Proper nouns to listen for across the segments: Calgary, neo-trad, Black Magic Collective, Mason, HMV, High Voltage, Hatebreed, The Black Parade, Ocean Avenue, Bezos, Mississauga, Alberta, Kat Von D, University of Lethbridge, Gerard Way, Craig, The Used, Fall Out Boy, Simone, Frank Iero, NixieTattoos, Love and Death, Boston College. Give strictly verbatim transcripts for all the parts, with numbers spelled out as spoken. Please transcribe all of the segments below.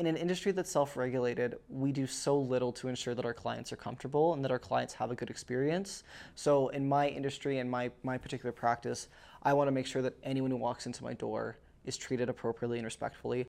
in an industry that's self-regulated, we do so little to ensure that our clients are comfortable and that our clients have a good experience. So in my industry and my, my particular practice, I want to make sure that anyone who walks into my door is treated appropriately and respectfully.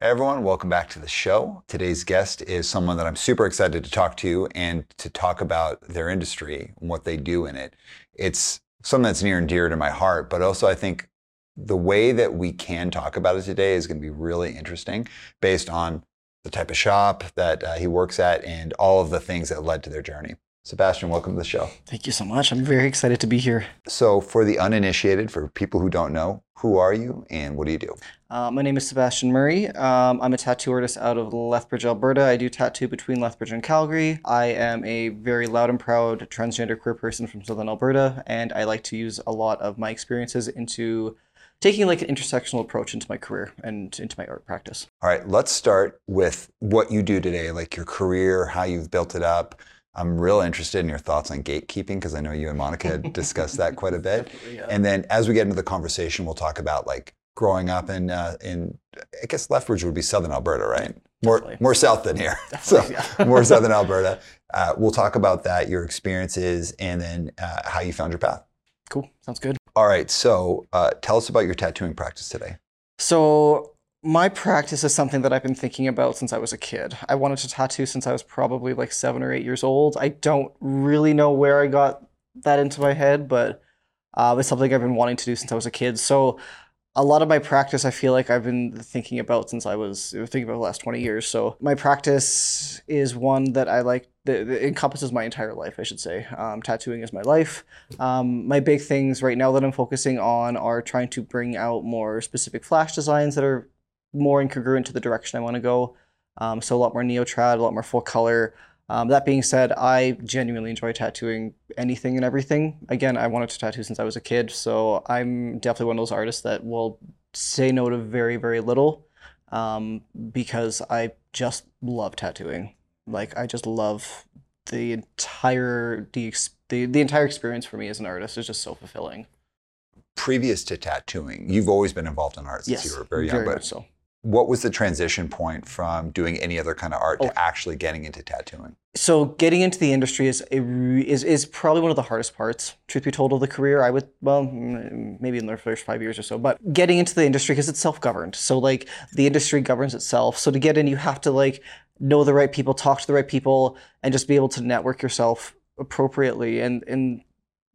Hey everyone, welcome back to the show. Today's guest is someone that I'm super excited to talk to and to talk about their industry and what they do in it. It's something that's near and dear to my heart, but also I think the way that we can talk about it today is going to be really interesting based on the type of shop that uh, he works at and all of the things that led to their journey. Sebastian, welcome to the show. Thank you so much. I'm very excited to be here. So for the uninitiated, for people who don't know, who are you and what do you do? Uh, my name is Sebastian Murray. Um, I'm a tattoo artist out of Lethbridge, Alberta. I do tattoo between Lethbridge and Calgary. I am a very loud and proud transgender queer person from Southern Alberta, and I like to use a lot of my experiences into taking like an intersectional approach into my career and into my art practice. All right, let's start with what you do today, like your career, how you've built it up. I'm real interested in your thoughts on gatekeeping because I know you and Monica discussed that quite a bit. Yeah. And then as we get into the conversation, we'll talk about like growing up in, uh, in I guess Lethbridge would be Southern Alberta, right? More Definitely. more south than here. So yeah. More Southern Alberta. Uh, we'll talk about that, your experiences, and then uh, how you found your path. Cool. Sounds good. All right. So uh, tell us about your tattooing practice today. So my practice is something that I've been thinking about since I was a kid. I wanted to tattoo since I was probably like seven or eight years old. I don't really know where I got that into my head, but uh, it's something I've been wanting to do since I was a kid. So a lot of my practice, I feel like I've been thinking about since I was thinking about the last twenty years. So my practice is one that I like, that, that encompasses my entire life, I should say. Um, tattooing is my life. Um, my big things right now that I'm focusing on are trying to bring out more specific flash designs that are more incongruent to the direction I want to go. Um, so a lot more neo-trad, a lot more full color. Um, that being said, I genuinely enjoy tattooing anything and everything. Again, I wanted to tattoo since I was a kid, so I'm definitely one of those artists that will say no to very, very little um, because I just love tattooing. Like, I just love the entire, the, the, the entire experience for me as an artist is just so fulfilling. Previous to tattooing, you've always been involved in art since yes, you were very young. Very but much so. What was the transition point from doing any other kind of art oh. to actually getting into tattooing? So getting into the industry is, a, is is probably one of the hardest parts, truth be told, of the career. I would, well, maybe in the first five years or so, but getting into the industry because it's self-governed. So like the industry governs itself. So to get in, you have to like know the right people, talk to the right people, and just be able to network yourself appropriately. And and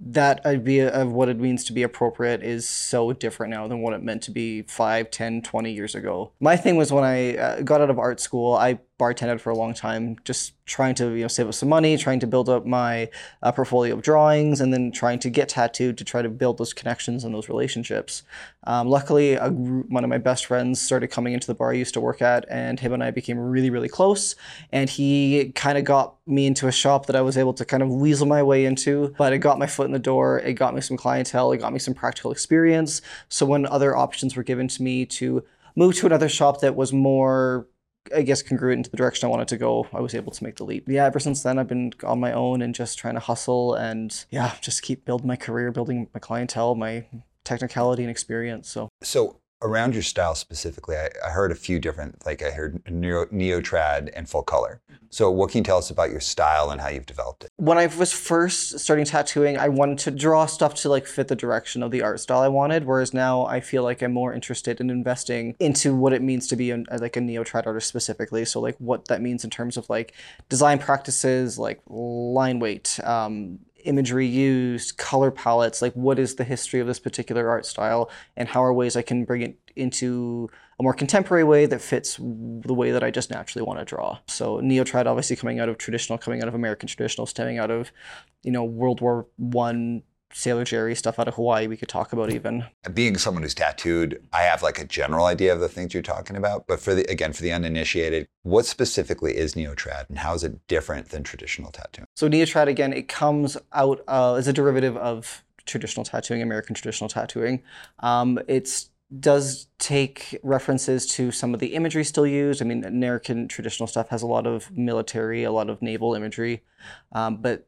that idea of what it means to be appropriate is so different now than what it meant to be five, ten, twenty years ago. My thing was when I uh, got out of art school, I bartended for a long time, just trying to, you know, save up some money, trying to build up my uh, portfolio of drawings, and then trying to get tattooed to try to build those connections and those relationships. Um, luckily, a group, one of my best friends started coming into the bar I used to work at, and him and I became really, really close. And he kind of got me into a shop that I was able to kind of weasel my way into, but it got my foot in the door, it got me some clientele, it got me some practical experience. So when other options were given to me to move to another shop that was more, I guess, congruent into the direction I wanted to go, I was able to make the leap. Yeah, ever since then, I've been on my own and just trying to hustle and, yeah, just keep building my career, building my clientele, my technicality and experience. So, so around your style specifically, I, I heard a few different, like I heard neo, neo-trad and full color. So what can you tell us about your style and how you've developed it? When I was first starting tattooing, I wanted to draw stuff to like fit the direction of the art style I wanted, whereas now I feel like I'm more interested in investing into what it means to be a, like a neo-trad artist specifically. So like what that means in terms of like design practices, like line weight, um, imagery used, color palettes, like what is the history of this particular art style and how are ways I can bring it into a more contemporary way that fits the way that I just naturally want to draw. So neo-trad obviously coming out of traditional, coming out of American traditional, stemming out of, you know, World War One, Sailor Jerry, stuff out of Hawaii we could talk about even. Being someone who's tattooed, I have like a general idea of the things you're talking about, but for the, again, for the uninitiated, what specifically is neo-trad and how is it different than traditional tattooing? So neo-trad, again, it comes out uh, as a derivative of traditional tattooing, American traditional tattooing. Um, it's does take references to some of the imagery still used. I mean, American traditional stuff has a lot of military, a lot of naval imagery, um, but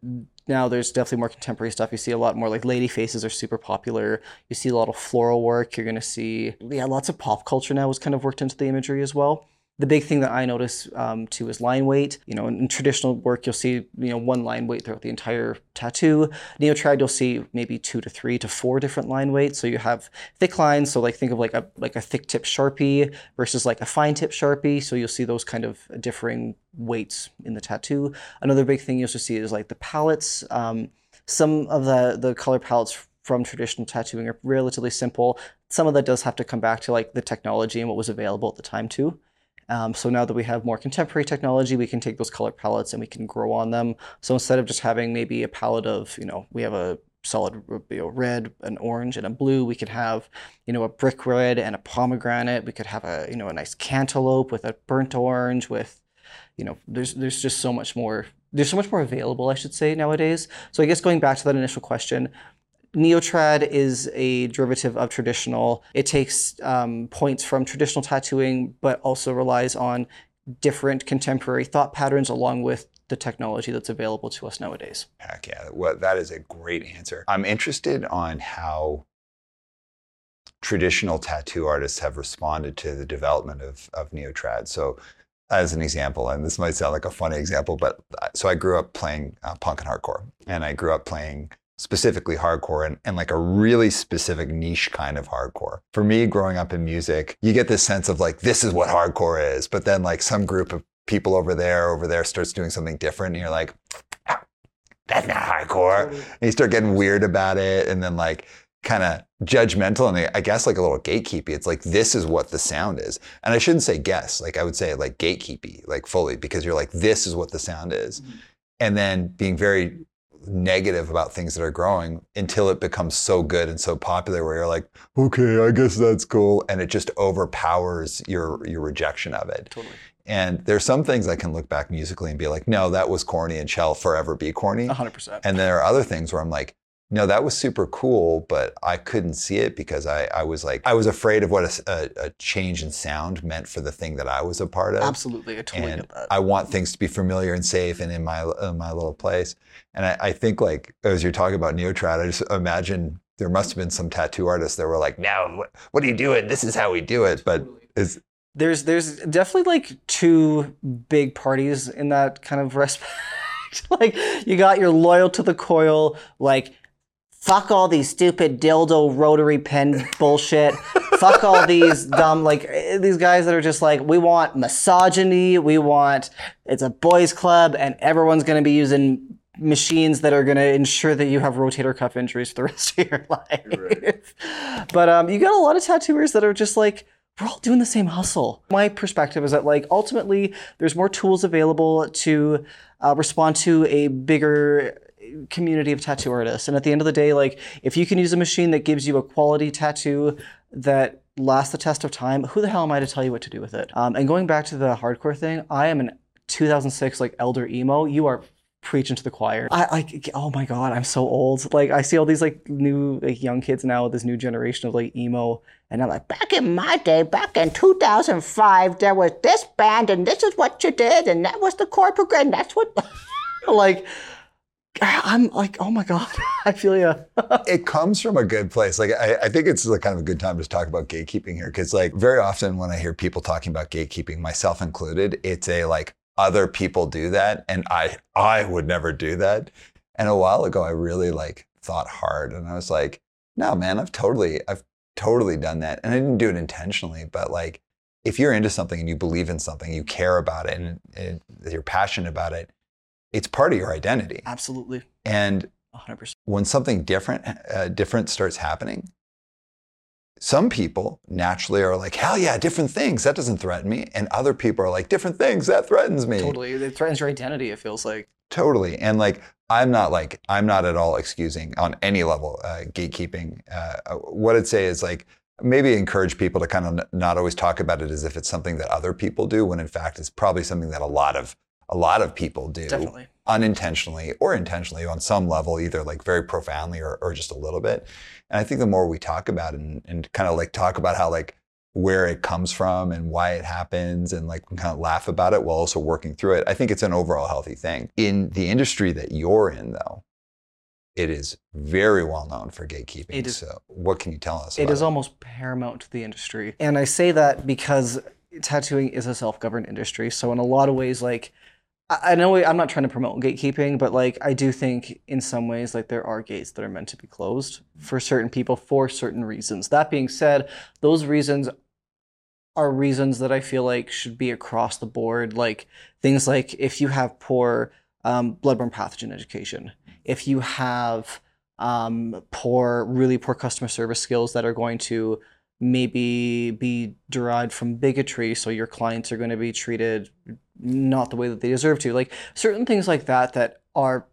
now there's definitely more contemporary stuff. You see a lot more, like, lady faces are super popular. You see a lot of floral work. You're going to see, yeah, lots of pop culture now was kind of worked into the imagery as well. The big thing that I notice um, too is line weight. You know, in, in traditional work, you'll see, you know, one line weight throughout the entire tattoo. Neotrad, you'll see maybe two to three to four different line weights. So you have thick lines. So, like, think of like a like a thick tip Sharpie versus like a fine tip Sharpie. So you'll see those kind of differing weights in the tattoo. Another big thing you also see is like the palettes. Um, some of the the color palettes from traditional tattooing are relatively simple. Some of that does have to come back to like the technology and what was available at the time too. Um, so now that we have more contemporary technology, we can take those color palettes and we can grow on them. So instead of just having maybe a palette of, you know, we have a solid, you know, red, an orange, and a blue, we could have, you know, a brick red and a pomegranate. We could have a, you know, a nice cantaloupe with a burnt orange with, you know, there's there's just so much more, there's so much more available, I should say, nowadays. So I guess going back to that initial question, Neotrad is a derivative of traditional. It takes um, points from traditional tattooing, but also relies on different contemporary thought patterns along with the technology that's available to us nowadays. Heck yeah, well, that is a great answer. I'm interested on how traditional tattoo artists have responded to the development of, of Neotrad. So as an example, and this might sound like a funny example, but so I grew up playing uh, punk and hardcore, and I grew up playing specifically hardcore and, and like a really specific niche kind of hardcore. For me, growing up in music, you get this sense of like, this is what hardcore is. But then like some group of people over there, over there starts doing something different. And you're like, ah, that's not hardcore. And you start getting weird about it. And then like kind of judgmental and I guess like a little gatekeepy. It's like, this is what the sound is. And I shouldn't say guess, like I would say like gatekeepy, like fully, because you're like, this is what the sound is. Mm-hmm. And then being very negative about things that are growing until it becomes so good and so popular where you're like, okay, I guess that's cool. And it just overpowers your your rejection of it. Totally. And there's some things I can look back musically and be like, no, that was corny and shall forever be corny. one hundred percent. And there are other things where I'm like, no, that was super cool, but I couldn't see it because I, I was like, I was afraid of what a, a, a change in sound meant for the thing that I was a part of. Absolutely, I totally and get that. I want things to be familiar and safe and in my in my little place. And I, I think like, as you're talking about Neotrad, I just imagine there must have been some tattoo artists that were like, no, what, what are you doing? This is how we do it. But it's... There's, there's definitely like two big parties in that kind of respect. Like, you got your loyal to the coil, like, fuck all these stupid dildo rotary pen bullshit. Fuck all these dumb, like, these guys that are just like, we want misogyny. We want, it's a boys club and everyone's going to be using machines that are going to ensure that you have rotator cuff injuries for the rest of your life. Right. But um, you got a lot of tattooers that are just like, we're all doing the same hustle. My perspective is that, like, ultimately there's more tools available to uh, respond to a bigger community of tattoo artists. And at the end of the day, like, if you can use a machine that gives you a quality tattoo that lasts the test of time, who the hell am I to tell you what to do with it? Um, and going back to the hardcore thing, I am in two thousand six, like, elder emo. You are preaching to the choir. I like, oh my God, I'm so old. Like, I see all these like new, like, young kids now with this new generation of like emo. And I'm like, back in my day, back in two thousand five, there was this band and this is what you did. And that was the corporate and that's what, like, I'm like, oh my God, I feel you. It comes from a good place. Like, I, I think it's kind of a good time to talk about gatekeeping here. Cause like very often when I hear people talking about gatekeeping, myself included, it's a like other people do that. And I, I would never do that. And a while ago, I really like thought hard and I was like, no, man, I've totally, I've totally done that. And I didn't do it intentionally, but like, if you're into something and you believe in something, you care about it and it, you're passionate about it, it's part of your identity. Absolutely. And one hundred percent. When something different uh, different starts happening, some people naturally are like, hell yeah, different things, that doesn't threaten me. And other people are like, different things, that threatens me. Totally, it threatens your identity, it feels like. Totally, and like, I'm not like, I'm not at all excusing on any level uh, gatekeeping. Uh, what I'd say is like, maybe encourage people to kind of n- not always talk about it as if it's something that other people do, when in fact, it's probably something that a lot of A lot of people do. Definitely. Unintentionally or intentionally on some level, either like very profoundly or, or just a little bit. And I think the more we talk about it and, and kind of like talk about how like where it comes from and why it happens, and like we kind of laugh about it while also working through it. I think it's an overall healthy thing. In the industry that you're in, though, it is very well known for gatekeeping. It is, so what can you tell us about it? It is almost paramount to the industry. And I say that because tattooing is a self-governed industry. So in a lot of ways, like, I know I'm not trying to promote gatekeeping, but like I do think in some ways like there are gates that are meant to be closed for certain people for certain reasons. That being said, those reasons are reasons that I feel like should be across the board. Like things like if you have poor um, bloodborne pathogen education, if you have um, poor, really poor customer service skills that are going to maybe be derived from bigotry, so your clients are going to be treated not the way that they deserve to. Like certain things like that that are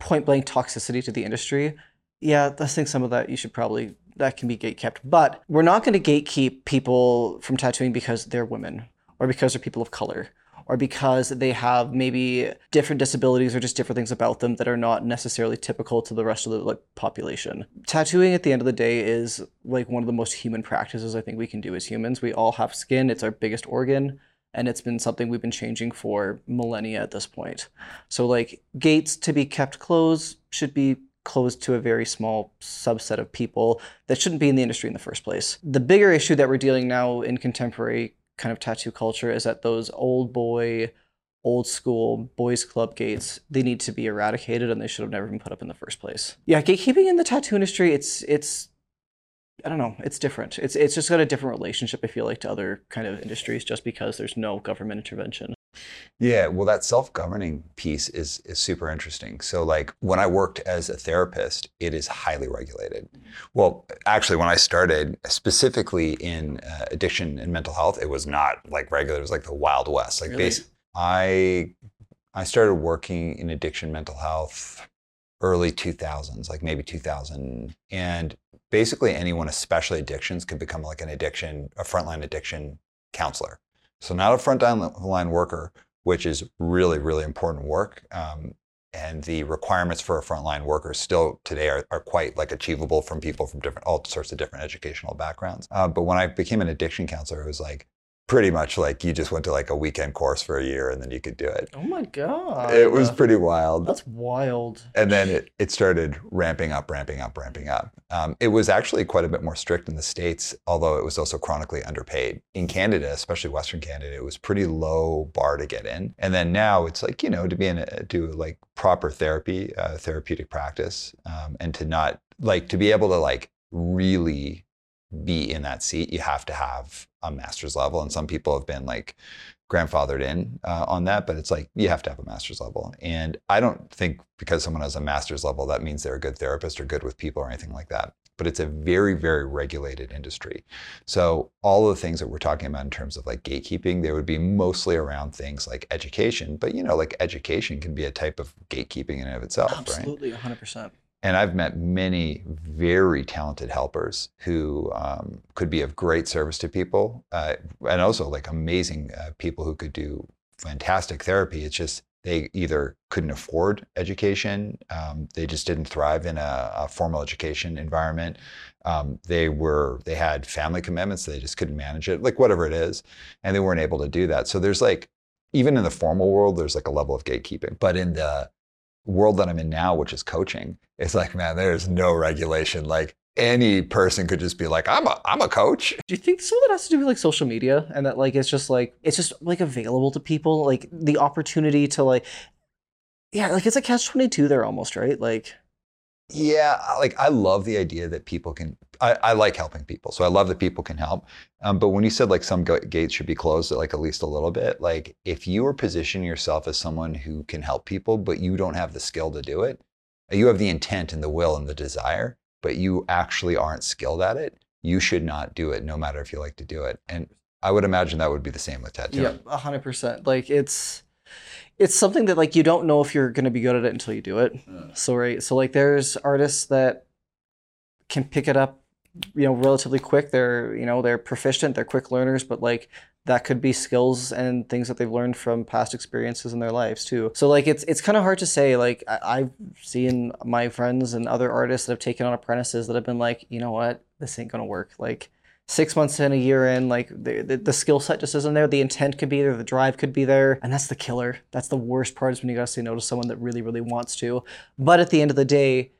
point blank toxicity to the industry. Yeah, I think some of that you should probably, that can be gatekept. But we're not going to gatekeep people from tattooing because they're women or because they're people of color or because they have maybe different disabilities or just different things about them that are not necessarily typical to the rest of the like, population. Tattooing at the end of the day is like one of the most human practices I think we can do as humans. We all have skin, it's our biggest organ, and it's been something we've been changing for millennia at this point. So like gates to be kept closed should be closed to a very small subset of people that shouldn't be in the industry in the first place. The bigger issue that we're dealing now in contemporary kind of tattoo culture is that those old boy, old school boys club gates, they need to be eradicated and they should have never been put up in the first place. Yeah, gatekeeping in the tattoo industry, it's, it's, I don't know, it's different. It's, it's just got a different relationship, I feel like, to other kind of industries just because there's no government intervention. Yeah, well, that self-governing piece is is super interesting. So like when I worked as a therapist, it is highly regulated. Well, actually, when I started specifically in uh, addiction and mental health, it was not like regulated. It was like the Wild West. Like really? Basically, I I started working in addiction mental health early two thousands, like maybe two thousand. And basically anyone, especially addictions, could become like an addiction, a frontline addiction counselor. So not a frontline worker, which is really, really important work. Um, and the requirements for a frontline worker still today are, are quite like achievable from people from different, all sorts of different educational backgrounds. Uh, but when I became an addiction counselor, it was like pretty much like you just went to like a weekend course for a year and then you could do it. Oh my God. It was pretty wild. That's wild. And then it, it started ramping up, ramping up, ramping up. Um, it was actually quite a bit more strict in the States, although it was also chronically underpaid. In Canada, especially Western Canada, it was pretty low bar to get in. And then now it's like, you know, to be in a, do like proper therapy, uh, therapeutic practice, um, and to not like, to be able to like really be in that seat, you have to have a master's level. And some people have been like grandfathered in uh, on that, but it's like, you have to have a master's level. And I don't think because someone has a master's level, that means they're a good therapist or good with people or anything like that. But it's a very, very regulated industry. So all of the things that we're talking about in terms of like gatekeeping, they would be mostly around things like education, but you know, like education can be a type of gatekeeping in and of itself. Absolutely, right? one hundred percent. And I've met many very talented helpers who um, could be of great service to people, uh, and also like amazing uh, people who could do fantastic therapy. It's just they either couldn't afford education, um, they just didn't thrive in a, a formal education environment. Um, they were they had family commitments, they just couldn't manage it, like whatever it is, and they weren't able to do that. So there's like, even in the formal world, there's like a level of gatekeeping, but in the world that I'm in now, which is coaching, it's like, man, there's no regulation. Like any person could just be like, I'm a, I'm a coach. Do you think some of that has to do with like social media and that like, it's just like, it's just like available to people, like the opportunity to like, yeah, like it's a catch twenty-two there almost, right? Like, yeah, like I love the idea that people can, I, I like helping people. So I love that people can help. Um, but when you said like some gates should be closed, like at least a little bit, like if you are positioning yourself as someone who can help people, but you don't have the skill to do it, you have the intent and the will and the desire, but you actually aren't skilled at it, you should not do it, no matter if you like to do it. And I would imagine that would be the same with tattooing. Yeah, one hundred percent. Like it's... It's something that like you don't know if you're going to be good at it until you do it. Uh. So right, so like there's artists that can pick it up, you know, relatively quick. They're, you know, they're proficient, they're quick learners, but like that could be skills and things that they've learned from past experiences in their lives too. So like it's it's kind of hard to say. Like I, I've seen my friends and other artists that have taken on apprentices that have been like, you know what, this ain't gonna work. Like six months in, a year in, like the, the, the skill set just isn't there. The intent could be there, the drive could be there. And that's the killer. That's the worst part, is when you gotta say no to someone that really, really wants to. But at the end of the day,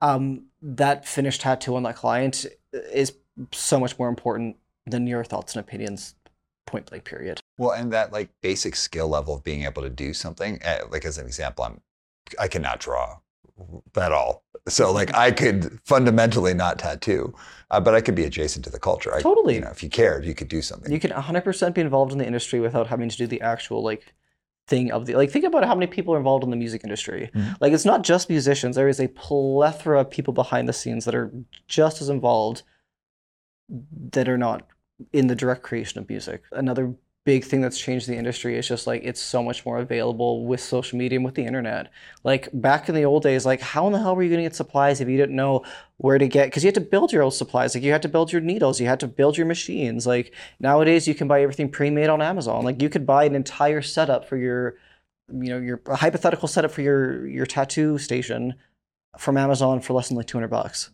um, that finished tattoo on that client is so much more important than your thoughts and opinions, point blank, period. Well, and that like basic skill level of being able to do something, like as an example, I'm, I cannot draw at all. So like I could fundamentally not tattoo, uh, but I could be adjacent to the culture. I, totally. You know, if you cared, you could do something. You can one hundred percent be involved in the industry without having to do the actual like thing of the, like think about how many people are involved in the music industry. Mm-hmm. Like it's not just musicians. There is a plethora of people behind the scenes that are just as involved that are not in the direct creation of music. Another big thing that's changed the industry is just like it's so much more available with social media and with the internet. Like back in the old days, like how in the hell were you going to get supplies if you didn't know where to get, because you had to build your own supplies. Like you had to build your needles, you had to build your machines. Like nowadays you can buy everything pre-made on Amazon. Like you could buy an entire setup for your, you know, your a hypothetical setup for your your tattoo station from Amazon for less than like two hundred bucks.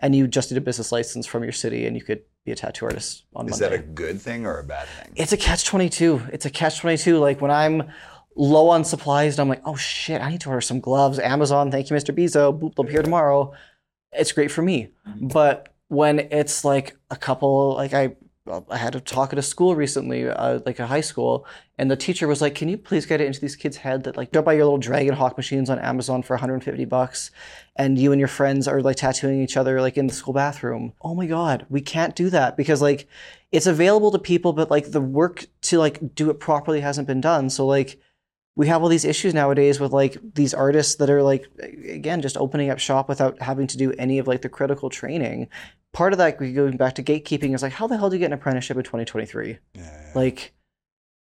And you just need a business license from your city and you could be a tattoo artist on Monday. Is that a good thing or a bad thing? It's a catch twenty-two. It's a catch twenty-two. Like when I'm low on supplies and I'm like, oh shit, I need to order some gloves. Amazon, thank you, Mister Bezos. Boop, they'll be here tomorrow. It's great for me. But when it's like a couple, like I I had a talk at a school recently, uh, like a high school, and the teacher was like, can you please get it into these kids' head that like, don't buy your little Dragon Hawk machines on Amazon for one hundred fifty bucks, and you and your friends are like tattooing each other like in the school bathroom. Oh my God, we can't do that because like, it's available to people, but like the work to like do it properly hasn't been done. So like, we have all these issues nowadays with like these artists that are like, again, just opening up shop without having to do any of like the critical training. Part of that, going back to gatekeeping, is like, how the hell do you get an apprenticeship in twenty twenty-three? Yeah, yeah. Like,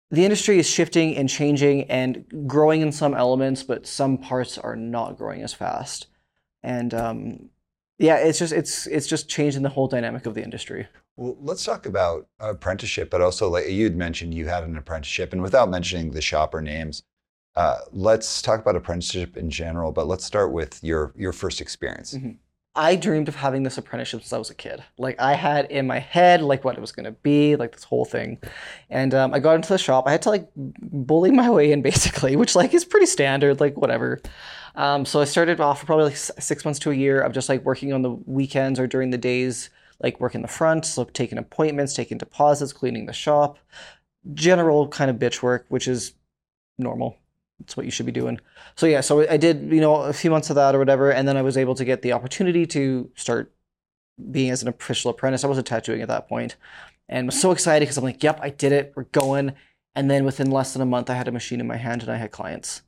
the industry is shifting and changing and growing in some elements, but some parts are not growing as fast. And um, yeah, it's just it's it's just changing the whole dynamic of the industry. Well, let's talk about apprenticeship, but also like you had mentioned you had an apprenticeship, and without mentioning the shop or names, uh, let's talk about apprenticeship in general, but let's start with your, your first experience. Mm-hmm. I dreamed of having this apprenticeship since I was a kid. Like I had in my head, like what it was gonna be, like this whole thing. And um, I got into the shop, I had to like bully my way in basically, which like is pretty standard, like whatever. Um, so I started off for probably like six months to a year of just like working on the weekends or during the days, like working the front, so taking appointments, taking deposits, cleaning the shop, general kind of bitch work, which is normal. That's what you should be doing. So yeah, so I did, you know, a few months of that or whatever, and then I was able to get the opportunity to start being as an official apprentice. I wasn't tattooing at that point, and was so excited because I'm like, yep, I did it, we're going. And then within less than a month, I had a machine in my hand and I had clients.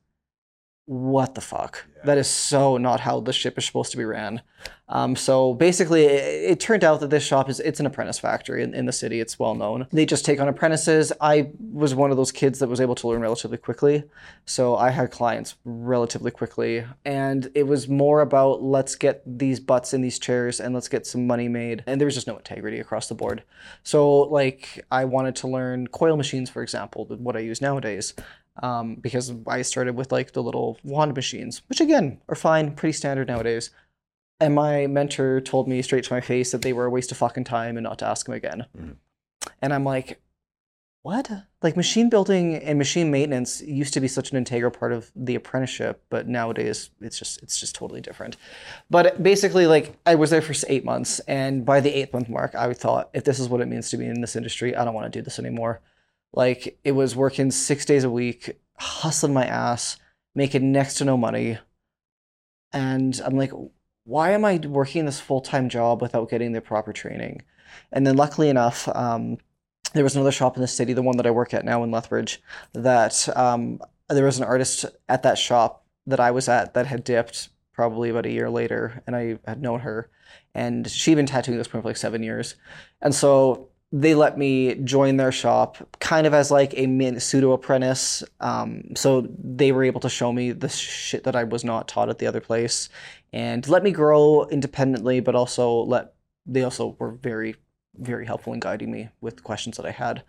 What the fuck? Yeah. That is so not how the ship is supposed to be ran. Um, so basically, it, it turned out that this shop is, it's an apprentice factory in, in the city. It's well known. They just take on apprentices. I was one of those kids that was able to learn relatively quickly. So I had clients relatively quickly. And it was more about, let's get these butts in these chairs and let's get some money made. And there was just no integrity across the board. So like, I wanted to learn coil machines, for example, what I use nowadays. Um, because I started with like the little wand machines, which again are fine, pretty standard nowadays. And my mentor told me straight to my face that they were a waste of fucking time and not to ask him again. Mm. And I'm like, what? Like machine building and machine maintenance used to be such an integral part of the apprenticeship, but nowadays it's just it's just totally different. But basically, like I was there for eight months, and by the eighth month mark, I thought, if this is what it means to be in this industry, I don't want to do this anymore. Like it was working six days a week, hustling my ass, making next to no money. And I'm like, why am I working this full-time job without getting the proper training? And then luckily enough, um, there was another shop in the city, the one that I work at now in Lethbridge, that um, there was an artist at that shop that I was at that had dipped probably about a year later, and I had known her. And she'd been tattooing this point for like seven years. And so they let me join their shop kind of as like a min- pseudo apprentice. Um, so they were able to show me the shit that I was not taught at the other place and let me grow independently, but also let, they also were very, very helpful in guiding me with questions that I had.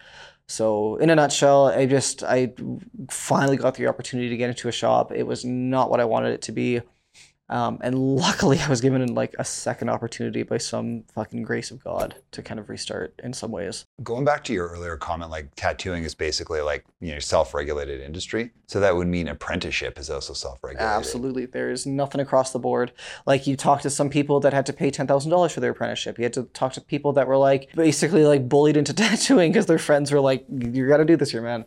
So in a nutshell, I just, I finally got the opportunity to get into a shop. It was not what I wanted it to be. Um, and luckily I was given like a second opportunity by some fucking grace of God to kind of restart in some ways. Going back to your earlier comment, like tattooing is basically like, you know, self-regulated industry. So that would mean apprenticeship is also self-regulated. Absolutely. There is nothing across the board. Like you talk to some people that had to pay ten thousand dollars for their apprenticeship. You had to talk to people that were like basically like bullied into tattooing because their friends were like, you got to do this here, man.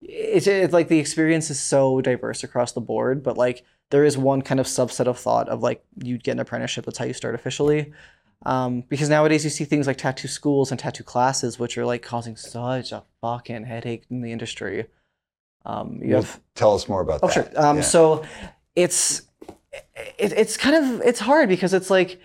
It's, it's like the experience is so diverse across the board, but like there is one kind of subset of thought of like you'd get an apprenticeship, that's how you start officially. Um, because nowadays you see things like tattoo schools and tattoo classes, which are like causing such a fucking headache in the industry. Um, you well, have tell us more about oh, that. Oh sure. Um, yeah. So it's it, it's kind of it's hard because it's like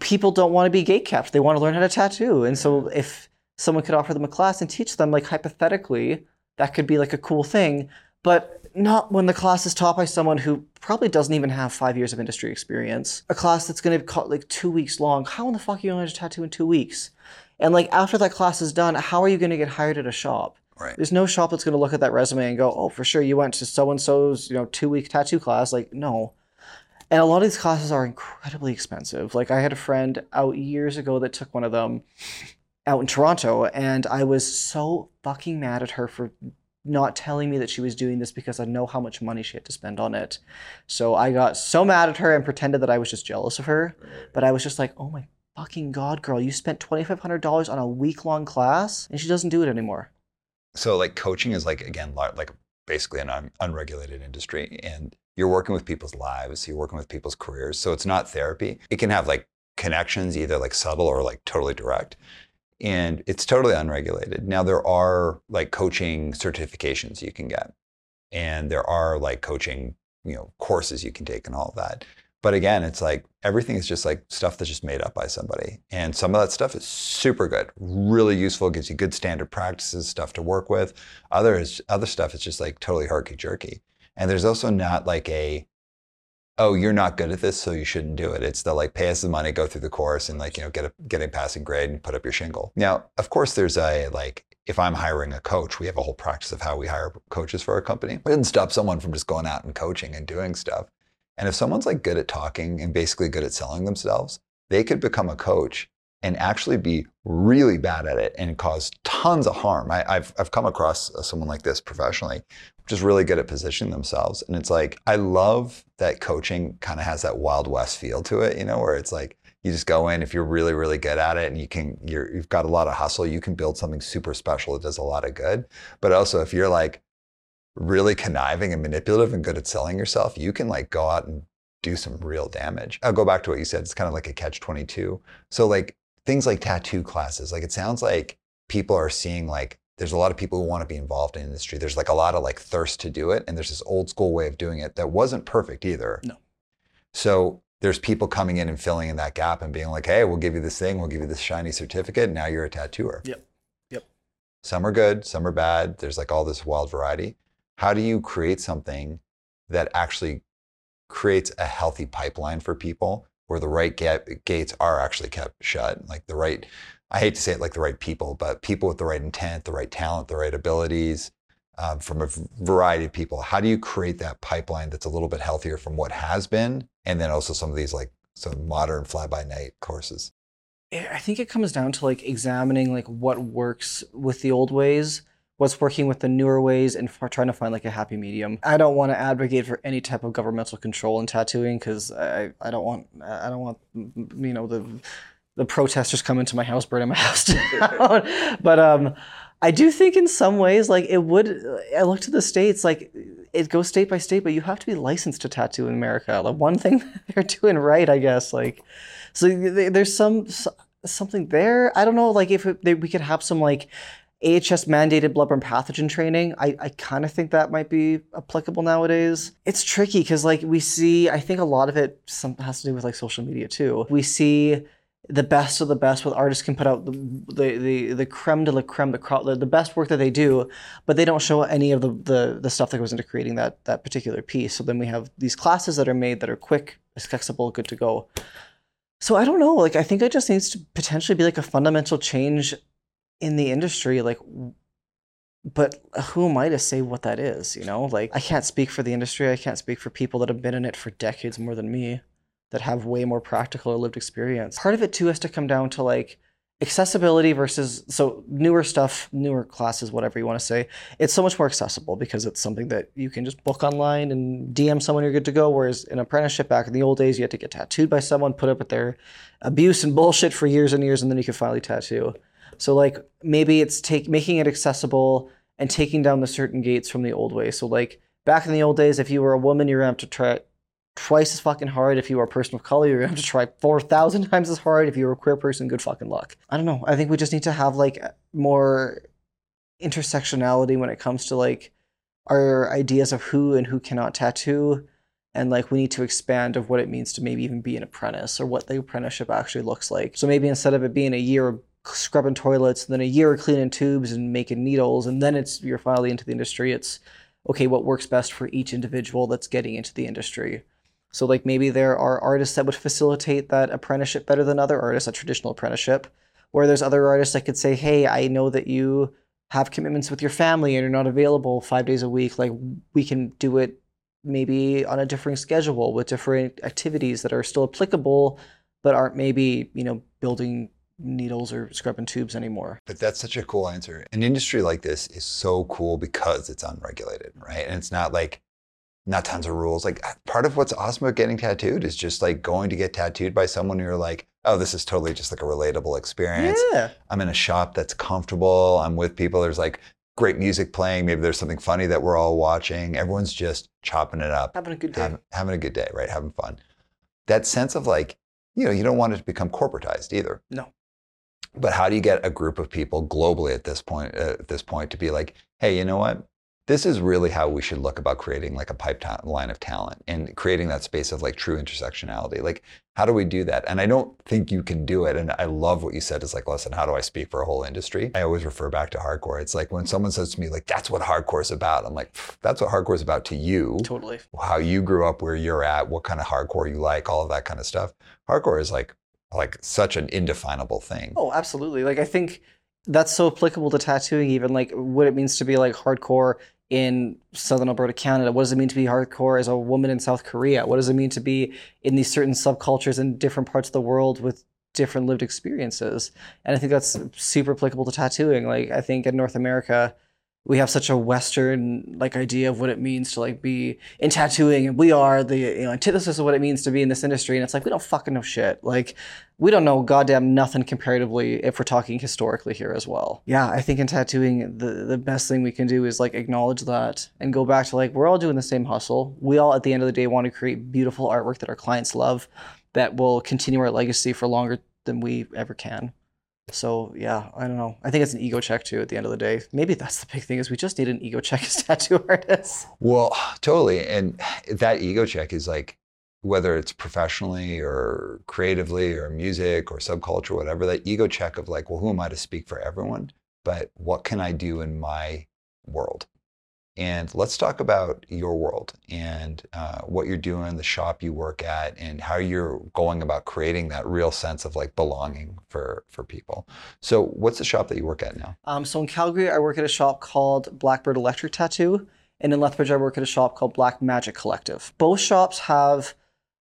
people don't want to be gatekept; they want to learn how to tattoo, and so if someone could offer them a class and teach them, like hypothetically. That could be like a cool thing, but not when the class is taught by someone who probably doesn't even have five years of industry experience. A class that's going to be like two weeks long. How in the fuck are you going to tattoo in two weeks? And like after that class is done, how are you going to get hired at a shop? Right. There's no shop that's going to look at that resume and go, oh, for sure you went to so and so's you know two week tattoo class. Like no. And a lot of these classes are incredibly expensive. Like I had a friend out years ago that took one of them. Out in Toronto, and I was so fucking mad at her for not telling me that she was doing this because I know how much money she had to spend on it. So I got so mad at her and pretended that I was just jealous of her. But I was just like, oh my fucking God, girl, you spent twenty-five hundred dollars on a week-long class and she doesn't do it anymore. So like coaching is like, again, like basically an un- unregulated industry, and you're working with people's lives, you're working with people's careers. So it's not therapy. It can have like connections, either like subtle or like totally direct. And it's totally unregulated. Now there are like coaching certifications you can get, and there are like coaching, you know, courses you can take and all of that. But again, it's like everything is just like stuff that's just made up by somebody. And some of that stuff is super good, really useful, gives you good standard practices, stuff to work with. Others, other stuff is just like totally herky-jerky. And there's also not like a, oh, you're not good at this, so you shouldn't do it. It's the like, pay us the money, go through the course, and like, you know, get a get a passing grade and put up your shingle. Now, of course, there's a like, if I'm hiring a coach, we have a whole practice of how we hire coaches for our company. We didn't stop someone from just going out and coaching and doing stuff. And if someone's like good at talking and basically good at selling themselves, they could become a coach and actually be really bad at it and cause tons of harm. I, I've I've come across someone like this professionally, just really good at positioning themselves. And it's like, I love that coaching kind of has that Wild West feel to it, you know, where it's like, you just go in, if you're really, really good at it and you can, you're, you've got a lot of hustle, you can build something super special that does a lot of good. But also if you're like really conniving and manipulative and good at selling yourself, you can like go out and do some real damage. I'll go back to what you said. It's kind of like a catch twenty-two. So like, things like tattoo classes, like it sounds like people are seeing like there's a lot of people who want to be involved in the industry. There's like a lot of like thirst to do it. And there's this old school way of doing it that wasn't perfect either. No. So there's people coming in and filling in that gap and being like, hey, we'll give you this thing. We'll give you this shiny certificate. And now you're a tattooer. Yep. Yep. Some are good. Some are bad. There's like all this wild variety. How do you create something that actually creates a healthy pipeline for people? Where the right gap, gates are actually kept shut, like the right, I hate to say it like the right people, but people with the right intent, the right talent, the right abilities um, from a variety of people. How do you create that pipeline that's a little bit healthier from what has been? And then also some of these like some modern fly-by-night courses. I think it comes down to like examining like what works with the old ways, what's working with the newer ways, and for trying to find like a happy medium. I don't want to advocate for any type of governmental control in tattooing because I, I don't want I don't want you know the the protesters coming to my house burning my house down. But um, I do think in some ways like it would. I look to the states, like it goes state by state, but you have to be licensed to tattoo in America. Like one thing they're doing right, I guess. Like so there's some something there. I don't know. Like if it, they, we could have some like. A H S mandated bloodborne pathogen training. I, I kind of think that might be applicable nowadays. It's tricky because like we see, I think a lot of it some, has to do with like social media too. We see the best of the best with artists can put out the the the, the creme de la creme, the, the best work that they do, but they don't show any of the, the the stuff that goes into creating that that particular piece. So then we have these classes that are made that are quick, accessible, good to go. So I don't know, like I think it just needs to potentially be like a fundamental change in the industry, like But who am I to say what that is, you know? Like, I can't speak for the industry. I can't speak for people that have been in it for decades more than me, that have way more practical or lived experience. Part of it, too, has to come down to, like, accessibility versus, so newer stuff, newer classes, whatever you want to say, it's so much more accessible because it's something that you can just book online and D M someone, you're good to go. Whereas an apprenticeship back in the old days, you had to get tattooed by someone, put up with their abuse and bullshit for years and years, and then you could finally tattoo. So like maybe it's take, making it accessible and taking down the certain gates from the old way. So like back in the old days, if you were a woman, you're going to have to try twice as fucking hard. If you were a person of color, you're going to have to try four thousand times as hard. If you were a queer person, good fucking luck. I don't know. I think we just need to have like more intersectionality when it comes to like our ideas of who and who cannot tattoo. And like we need to expand of what it means to maybe even be an apprentice or what the apprenticeship actually looks like. So maybe instead of it being a year of scrubbing toilets and then a year of cleaning tubes and making needles and then it's you're finally into the industry, it's okay, what works best for each individual that's getting into the industry. So like maybe there are artists that would facilitate that apprenticeship better than other artists, a traditional apprenticeship, where there's other artists that could say, hey, I know that you have commitments with your family and you're not available five days a week. Like we can do it maybe on a differing schedule with different activities that are still applicable, but aren't maybe, you know, building needles or scrubbing tubes anymore. But that's such a cool answer. An industry like this is so cool because it's unregulated, right? And it's not like, not tons of rules. Like part of what's awesome about getting tattooed is just like going to get tattooed by someone who you're like, oh, this is totally just like a relatable experience. Yeah. I'm in a shop that's comfortable. I'm with people. There's like great music playing. Maybe there's something funny that we're all watching. Everyone's just chopping it up. Having a good day. Having, having a good day, right? Having fun. That sense of like, you know, you don't want it to become corporatized either. No. But how do you get a group of people globally at this point, uh, at this point to be like, hey, you know what? This is really how we should look about creating like a pipeline of talent and creating that space of like true intersectionality. Like, how do we do that? And I don't think you can do it. And I love what you said is like, listen, how do I speak for a whole industry? I always refer back to hardcore. It's like when someone says to me, like, that's what hardcore is about. I'm like, that's what hardcore is about to you. Totally. How you grew up, where you're at, what kind of hardcore you like, all of that kind of stuff. Hardcore is like, like such an indefinable thing. Oh, absolutely. Like, I think that's so applicable to tattooing, even like what it means to be like hardcore in Southern Alberta, Canada. What does it mean to be hardcore as a woman in South Korea? What does it mean to be in these certain subcultures in different parts of the world with different lived experiences? And I think that's super applicable to tattooing. Like, I think in North America, we have such a Western like idea of what it means to like be in tattooing, and we are the, you know, antithesis of what it means to be in this industry. And it's like, we don't fucking know shit. Like, we don't know goddamn nothing comparatively if we're talking historically here as well. Yeah, I think in tattooing, the, the best thing we can do is like acknowledge that and go back to like, we're all doing the same hustle. We all at the end of the day want to create beautiful artwork that our clients love, that will continue our legacy for longer than we ever can. So yeah, I don't know. I think it's an ego check too at the end of the day. Maybe that's the big thing, is we just need an ego check as tattoo artists. Well, totally. And that ego check is like, whether it's professionally or creatively or music or subculture, whatever, that ego check of like, well, who am I to speak for everyone? But what can I do in my world? And let's talk about your world and uh, what you're doing, the shop you work at, and how you're going about creating that real sense of like belonging for, for people. So what's the shop that you work at now? Um, so in Calgary, I work at a shop called Blackbird Electric Tattoo. And in Lethbridge, I work at a shop called Black Magic Collective. Both shops have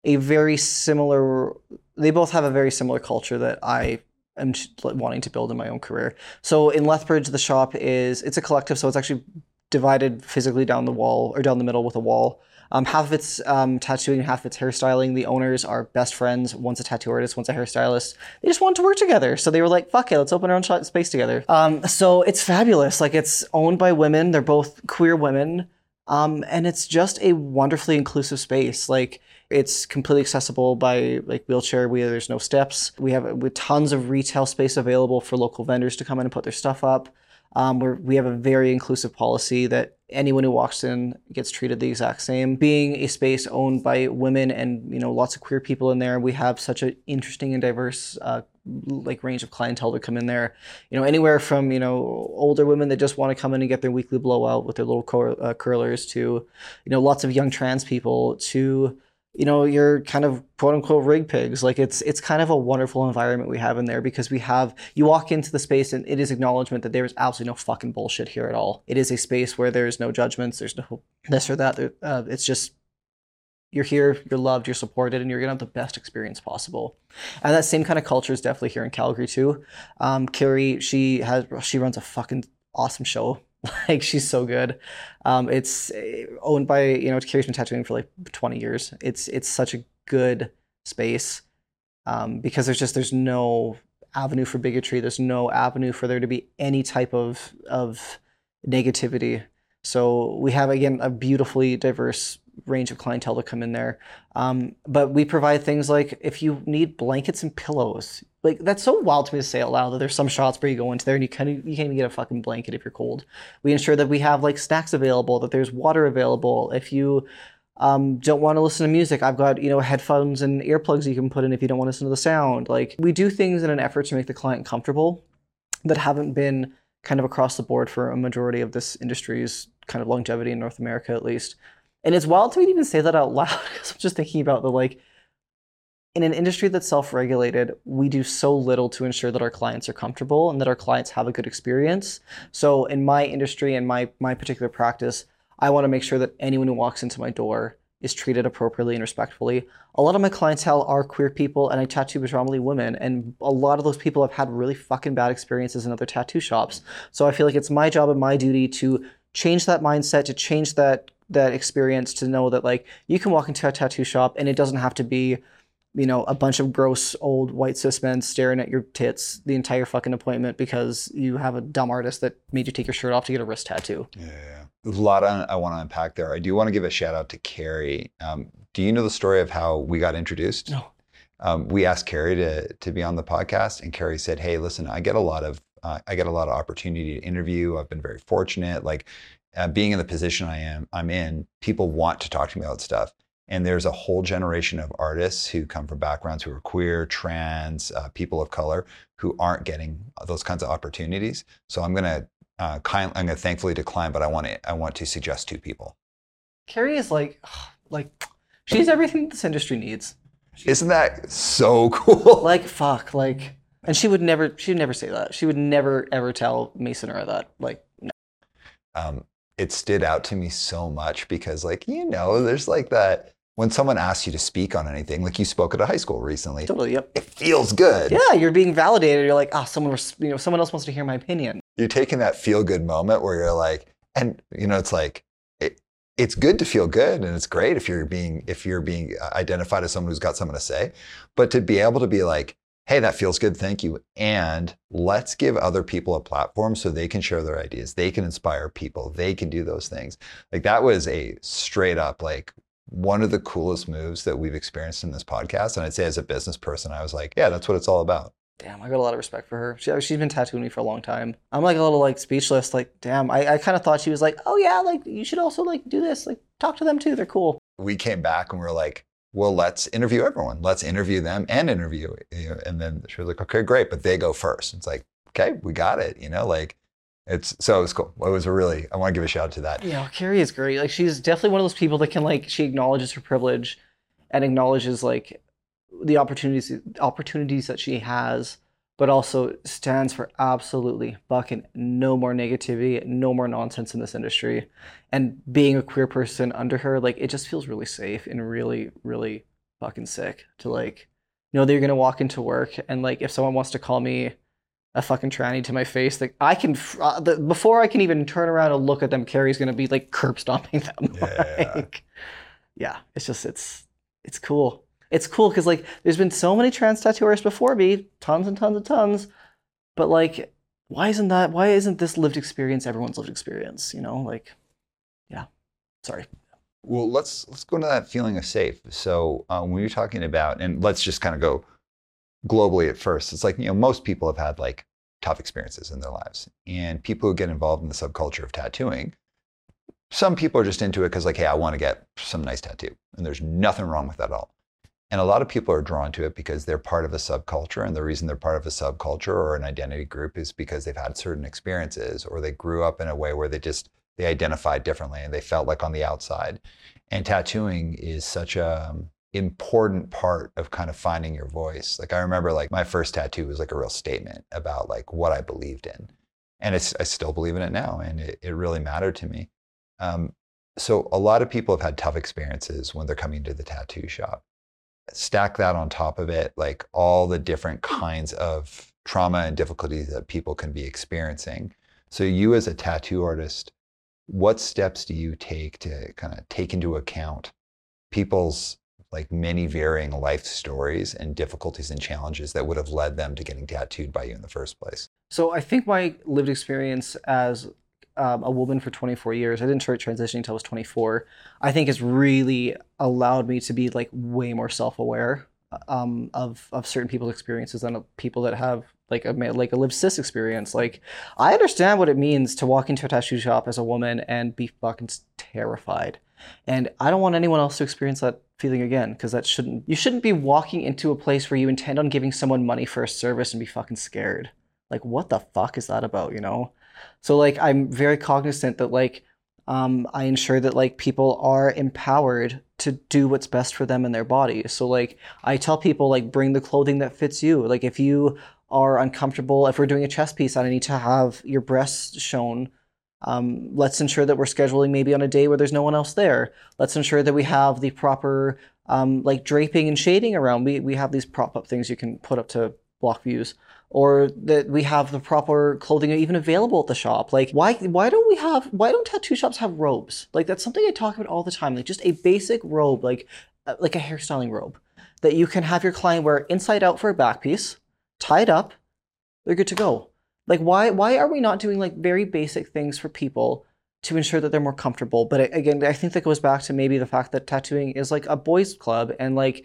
a very similar, they both have a very similar culture that I am wanting to build in my own career. So in Lethbridge, the shop is, it's a collective, so it's actually divided physically down the wall or down the middle with a wall. Um, half of it's um, tattooing, half of it's hairstyling. The owners are best friends. One's a tattoo artist, one's a hairstylist. They just wanted to work together. So they were like, fuck it, let's open our own shop space together. Um, so it's fabulous. Like, it's owned by women. They're both queer women. Um, and it's just a wonderfully inclusive space. Like, it's completely accessible by like wheelchair. We, there's no steps. We have with tons of retail space available for local vendors to come in and put their stuff up. Um, where we have a very inclusive policy that anyone who walks in gets treated the exact same. Being a space owned by women and, you know, lots of queer people in there, we have such an interesting and diverse uh, like range of clientele to come in there. You know, anywhere from, you know, older women that just want to come in and get their weekly blowout with their little cur- uh, curlers to, you know, lots of young trans people to you know, your kind of quote unquote rig pigs. Like it's it's kind of a wonderful environment we have in there, because we have, you walk into the space and it is acknowledgement that there is absolutely no fucking bullshit here at all. It is a space where there's no judgments, there's no this or that. There, uh, it's just, you're here, you're loved, you're supported, and you're gonna have the best experience possible. And that same kind of culture is definitely here in Calgary too. Um, Carrie, she has she runs a fucking awesome show. Like, she's so good. Um, it's owned by, you know, Carrie's been tattooing for like twenty years. It's it's such a good space, um, because there's just, there's no avenue for bigotry. There's no avenue for there to be any type of of negativity. So we have, again, a beautifully diverse range of clientele to come in there. Um, but we provide things like, if you need blankets and pillows, like, that's so wild to me to say out loud, that there's some shots where you go into there and you kind of, you can't even get a fucking blanket if you're cold. We ensure that we have like snacks available, that there's water available. If you um, don't want to listen to music, I've got, you know, headphones and earplugs you can put in if you don't want to listen to the sound. Like, we do things in an effort to make the client comfortable that haven't been kind of across the board for a majority of this industry's kind of longevity in North America, at least. And it's wild to me to even say that out loud, because I'm just thinking about the, like, in an industry that's self-regulated, we do so little to ensure that our clients are comfortable and that our clients have a good experience. So in my industry and my my particular practice, I want to make sure that anyone who walks into my door is treated appropriately and respectfully. A lot of my clientele are queer people, and I tattoo predominantly women, and a lot of those people have had really fucking bad experiences in other tattoo shops. So I feel like it's my job and my duty to change that mindset, to change that that experience, to know that, like, you can walk into a tattoo shop and it doesn't have to be, you know, a bunch of gross old white cis men staring at your tits the entire fucking appointment because you have a dumb artist that made you take your shirt off to get a wrist tattoo. Yeah, yeah. There's a lot I want to unpack there. I do want to give a shout out to Carrie. Um, do you know the story of how we got introduced? No. Um, we asked Carrie to to be on the podcast, and Carrie said, "Hey, listen, I get a lot of uh, I get a lot of opportunity to interview. I've been very fortunate. Like, uh, being in the position I am, I'm in, people want to talk to me about stuff." And there's a whole generation of artists who come from backgrounds who are queer, trans, uh, people of color, who aren't getting those kinds of opportunities. So I'm gonna, uh, kind, I'm gonna thankfully decline, but I want to, I want to suggest two people. Carrie is like, like, she's everything this industry needs. She's, Isn't that so cool? Like, fuck, like, and she would never, she would never say that. She would never ever tell Mason or that, like, no. Um, it stood out to me so much because, like, you know, there's like that. When someone asks you to speak on anything, like you spoke at a high school recently, totally, yep. It feels good. Yeah, you're being validated. You're like, ah, oh, someone, you know, someone else wants to hear my opinion. You're taking that feel-good moment where you're like, and you know, it's like, it, it's good to feel good, and it's great if you're being, if you're being identified as someone who's got something to say, but to be able to be like, hey, that feels good, thank you, and let's give other people a platform so they can share their ideas, they can inspire people, they can do those things. Like, that was a straight up like. One of the coolest moves that we've experienced in this podcast. And I'd say as a business person, I was like, yeah, that's what it's all about. Damn, I got a lot of respect for her. She, she's been tattooing me for a long time. I'm like a little like speechless, like, damn, I, I kind of thought she was like, oh yeah, like you should also like do this, like talk to them too, they're cool. We came back and we were like, well, let's interview everyone. Let's interview them and interview you. And then she was like, okay, great, but they go first. It's like, okay, we got it, you know, like. It's so it was cool. It was a really, I want to give a shout out to that. Yeah, Carrie is great. Like, she's definitely one of those people that can, like, she acknowledges her privilege and acknowledges like the opportunities opportunities that she has, but also stands for absolutely fucking no more negativity, no more nonsense in this industry. And being a queer person under her, like, it just feels really safe and really, really fucking sick to, like, know that you're gonna walk into work and, like, if someone wants to call me a fucking tranny to my face, that I can uh, the, before I can even turn around and look at them, Carrie's gonna be like curb stomping them. Yeah, like, yeah. It's just it's it's cool. It's cool because, like, there's been so many trans tattoo artists before me, tons and tons and tons. But, like, why isn't that? Why isn't this lived experience everyone's lived experience? You know, like, yeah. Sorry. Well, let's let's go into that feeling of safe. So um, when you're talking about, and let's just kind of go globally at first, it's like, you know, most people have had like tough experiences in their lives, and people who get involved in the subculture of tattooing, some people are just into it because, like, hey, I want to get some nice tattoo, and there's nothing wrong with that at all. And a lot of people are drawn to it because they're part of a subculture, and the reason they're part of a subculture or an identity group is because they've had certain experiences, or they grew up in a way where they just they identified differently and they felt like on the outside. And tattooing is such a important part of kind of finding your voice. Like I remember like my first tattoo was like a real statement about like what I believed in. And it's, I still believe in it now, and it, it really mattered to me. Um, so a lot of people have had tough experiences when they're coming to the tattoo shop. Stack that on top of it, like all the different kinds of trauma and difficulties that people can be experiencing. So you as a tattoo artist, what steps do you take to kind of take into account people's like many varying life stories and difficulties and challenges that would have led them to getting tattooed by you in the first place? So I think my lived experience as um, a woman for twenty-four years, I didn't start transitioning until I was twenty-four, I think has really allowed me to be like way more self-aware um, of, of certain people's experiences than people that have like a, like a lived cis experience. Like I understand what it means to walk into a tattoo shop as a woman and be fucking terrified. And I don't want anyone else to experience that feeling again, because that shouldn't, you shouldn't be walking into a place where you intend on giving someone money for a service and be fucking scared. Like, what the fuck is that about, you know? So like, I'm very cognizant that like, um, I ensure that like people are empowered to do what's best for them and their body. So like, I tell people like, bring the clothing that fits you. Like if you are uncomfortable, if we're doing a chest piece and I need to have your breasts shown, Um, let's ensure that we're scheduling maybe on a day where there's no one else there. Let's ensure that we have the proper um, like draping and shading around. We we have these prop up things you can put up to block views, or that we have the proper clothing even available at the shop. Like why why don't we have why don't tattoo shops have robes? Like that's something I talk about all the time. Like just a basic robe, like like a hairstyling robe that you can have your client wear inside out for a back piece, tied up, they're good to go. Like why why are we not doing like very basic things for people to ensure that they're more comfortable? But again, I think that goes back to maybe the fact that tattooing is like a boys club, and like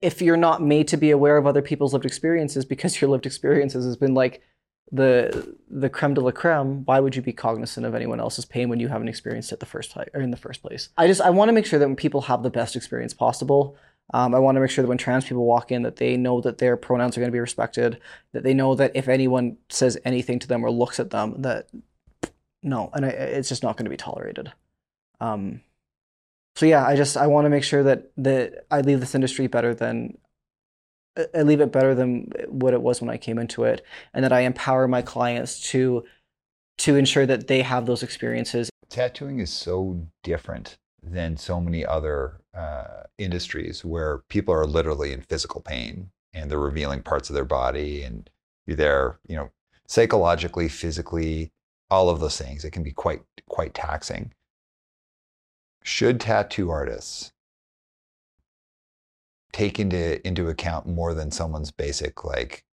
if you're not made to be aware of other people's lived experiences because your lived experiences has been like the the creme de la creme, why would you be cognizant of anyone else's pain when you haven't experienced it the first time or in the first place? I just I want to make sure that when people have the best experience possible. Um, I want to make sure that when trans people walk in, that they know that their pronouns are going to be respected, that they know that if anyone says anything to them or looks at them, that no, and I, it's just not going to be tolerated. Um, so yeah, I just, I want to make sure that, that I leave this industry better than, I leave it better than what it was when I came into it, and that I empower my clients to, to ensure that they have those experiences. Tattooing is so different than so many other uh, industries where people are literally in physical pain and they're revealing parts of their body, and you're there, you know, psychologically, physically, all of those things. It can be quite, quite taxing. Should tattoo artists take into, into account more than someone's basic like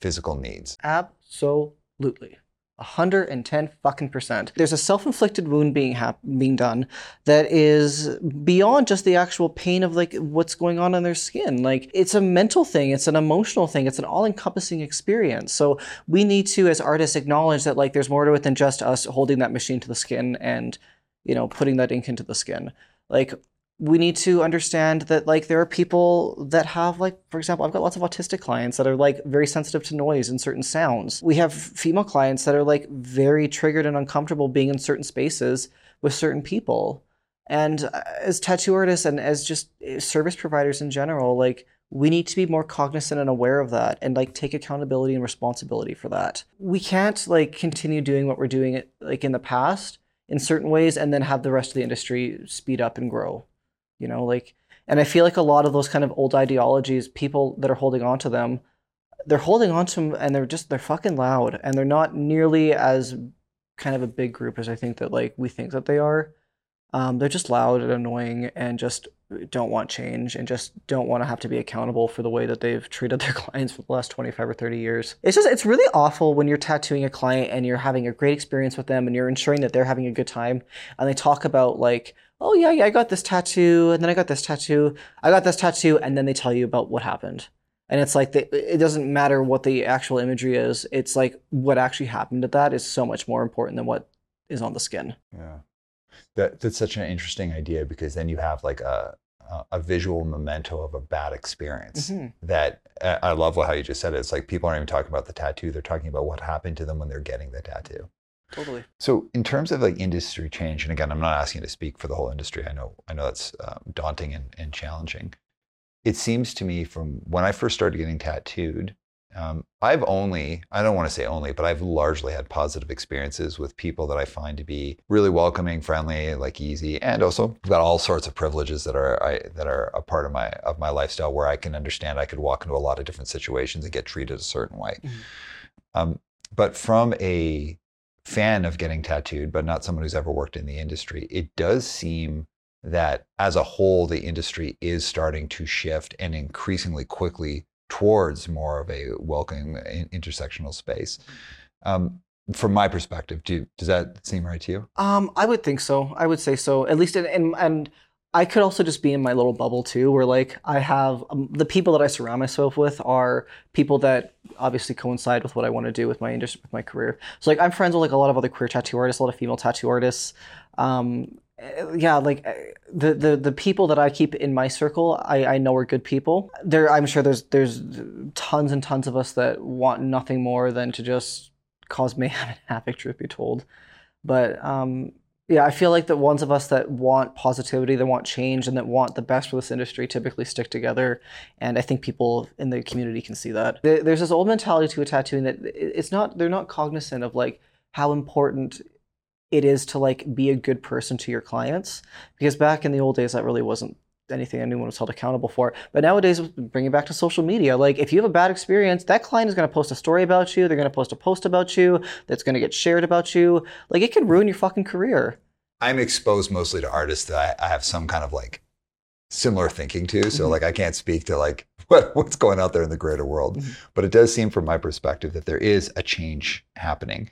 physical needs? Absolutely. one hundred ten fucking percent. There's a self-inflicted wound being hap- being done that is beyond just the actual pain of like what's going on in their skin. Like it's a mental thing, it's an emotional thing, it's an all-encompassing experience. So we need to, as artists, acknowledge that like there's more to it than just us holding that machine to the skin and, you know, putting that ink into the skin. Like we need to understand that like there are people that have like, for example, I've got lots of autistic clients that are like very sensitive to noise and certain sounds. We have female clients that are like very triggered and uncomfortable being in certain spaces with certain people. And as tattoo artists and as just service providers in general, like we need to be more cognizant and aware of that and like take accountability and responsibility for that. We can't like continue doing what we're doing like in the past in certain ways and then have the rest of the industry speed up and grow. You know, like, and I feel like a lot of those kind of old ideologies, people that are holding on to them, they're holding on to them and they're just, they're fucking loud, and they're not nearly as kind of a big group as I think that like we think that they are. Um, they're just loud and annoying and just don't want change and just don't want to have to be accountable for the way that they've treated their clients for the last twenty-five or thirty years. It's just, it's really awful when you're tattooing a client and you're having a great experience with them and you're ensuring that they're having a good time, and they talk about like, oh yeah, yeah, I got this tattoo, and then I got this tattoo, I got this tattoo, and then they tell you about what happened. And it's like, the, it doesn't matter what the actual imagery is, it's like what actually happened to that is so much more important than what is on the skin. Yeah, that that's such an interesting idea, because then you have like a a visual memento of a bad experience. Mm-hmm. That, I love how you just said it, it's like people aren't even talking about the tattoo, they're talking about what happened to them when they're getting the tattoo. Totally. So in terms of like industry change, and again, I'm not asking you to speak for the whole industry. I know, I know that's um, daunting and, and challenging. It seems to me from when I first started getting tattooed, um, I've only, I don't want to say only, but I've largely had positive experiences with people that I find to be really welcoming, friendly, like easy, and also got all sorts of privileges that are I, that are a part of my of my lifestyle where I can understand I could walk into a lot of different situations and get treated a certain way. Mm-hmm. Um, but from a fan of getting tattooed, but not someone who's ever worked in the industry, it does seem that as a whole, the industry is starting to shift and increasingly quickly towards more of a welcoming intersectional space. Um, from my perspective, do, does that seem right to you? Um, I would think so. I would say so, at least. In, in, and I could also just be in my little bubble too, where like I have um, the people that I surround myself with are people that obviously coincide with what I want to do with my industry, with my career. So like I'm friends with like a lot of other queer tattoo artists, a lot of female tattoo artists. Um, yeah, like the, the the people that I keep in my circle, I, I know are good people. There, I'm sure there's there's tons and tons of us that want nothing more than to just cause mayhem and havoc, truth be told, but. Um, Yeah, I feel like the ones of us that want positivity, that want change, and that want the best for this industry typically stick together. And I think people in the community can see that. There's this old mentality to a tattooing that it's not, they're not cognizant of like how important it is to like be a good person to your clients. Because back in the old days, that really wasn't anything anyone was held accountable for. But nowadays, bringing it back to social media, like if you have a bad experience, that client is going to post a story about you. They're going to post a post about you that's going to get shared about you. Like it could ruin your fucking career. I'm exposed mostly to artists that I, I have some kind of like similar thinking to. So mm-hmm. like I can't speak to like what, what's going out there in the greater world. Mm-hmm. But it does seem from my perspective that there is a change happening.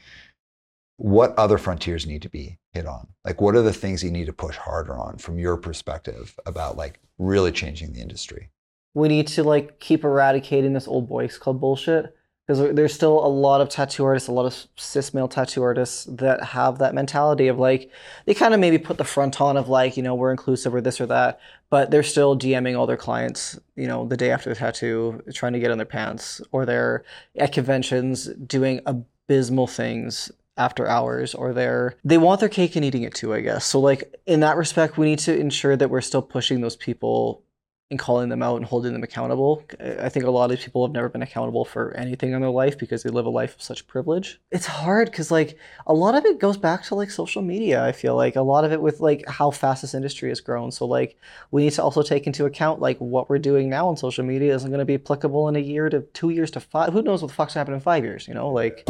What other frontiers need to be hit on? Like, what are the things you need to push harder on from your perspective about like really changing the industry? We need to like keep eradicating this old boys club bullshit, because there's still a lot of tattoo artists, a lot of cis male tattoo artists that have that mentality of like, they kind of maybe put the front on of like, you know, we're inclusive or this or that, but they're still DMing all their clients, you know, the day after the tattoo, trying to get in their pants, or they're at conventions doing abysmal things after hours, or they're they want their cake and eating it too, I guess. So like in that respect, we need to ensure that we're still pushing those people and calling them out and holding them accountable. I think a lot of people have never been accountable for anything in their life because they live a life of such privilege. It's hard because like a lot of it goes back to like social media. I feel like a lot of it with like how fast this industry has grown. So like we need to also take into account like what we're doing now on social media isn't going to be applicable in a year to two years to five. Who knows what the fuck's gonna happen in five years? You know, like.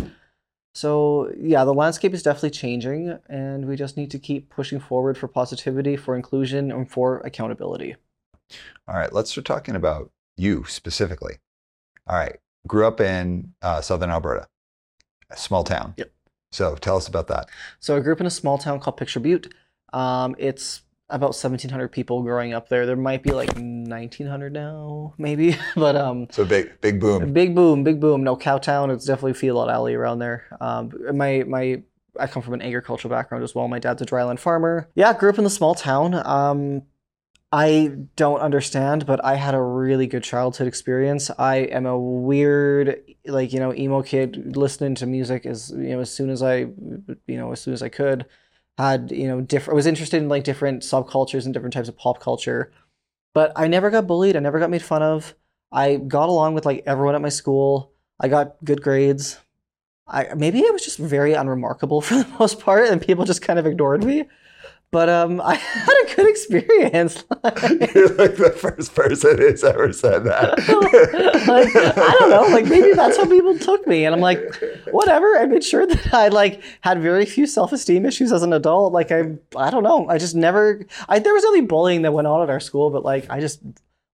So yeah, the landscape is definitely changing, and we just need to keep pushing forward for positivity, for inclusion, and for accountability. All right, let's start talking about you specifically. All right, grew up in uh, Southern Alberta, a small town. Yep. So tell us about that. So I grew up in a small town called Picture Butte. Um, it's about seventeen hundred people growing up there. There might be like nineteen hundred now, maybe. But um, so big, big boom. Big boom, big boom. No, Cowtown. It's definitely Feedlot Alley around there. Um, my my, I come from an agricultural background as well. My dad's a dryland farmer. Yeah, grew up in the small town. Um, I don't understand, but I had a really good childhood experience. I am a weird, like you know, emo kid listening to music as you know as soon as I, you know, as soon as I could. Had, you know, different, I was interested in like different subcultures and different types of pop culture, but I never got bullied. I never got made fun of. I got along with like everyone at my school. I got good grades. I, maybe I was just very unremarkable for the most part, and people just kind of ignored me. But um, I had a good experience. Like, you're like the first person who's ever said that. Like, I don't know, like maybe that's how people took me. And I'm like, whatever. I made sure that I like had very few self-esteem issues as an adult. Like I, I don't know. I just never. I there was only bullying that went on at our school, but like I just,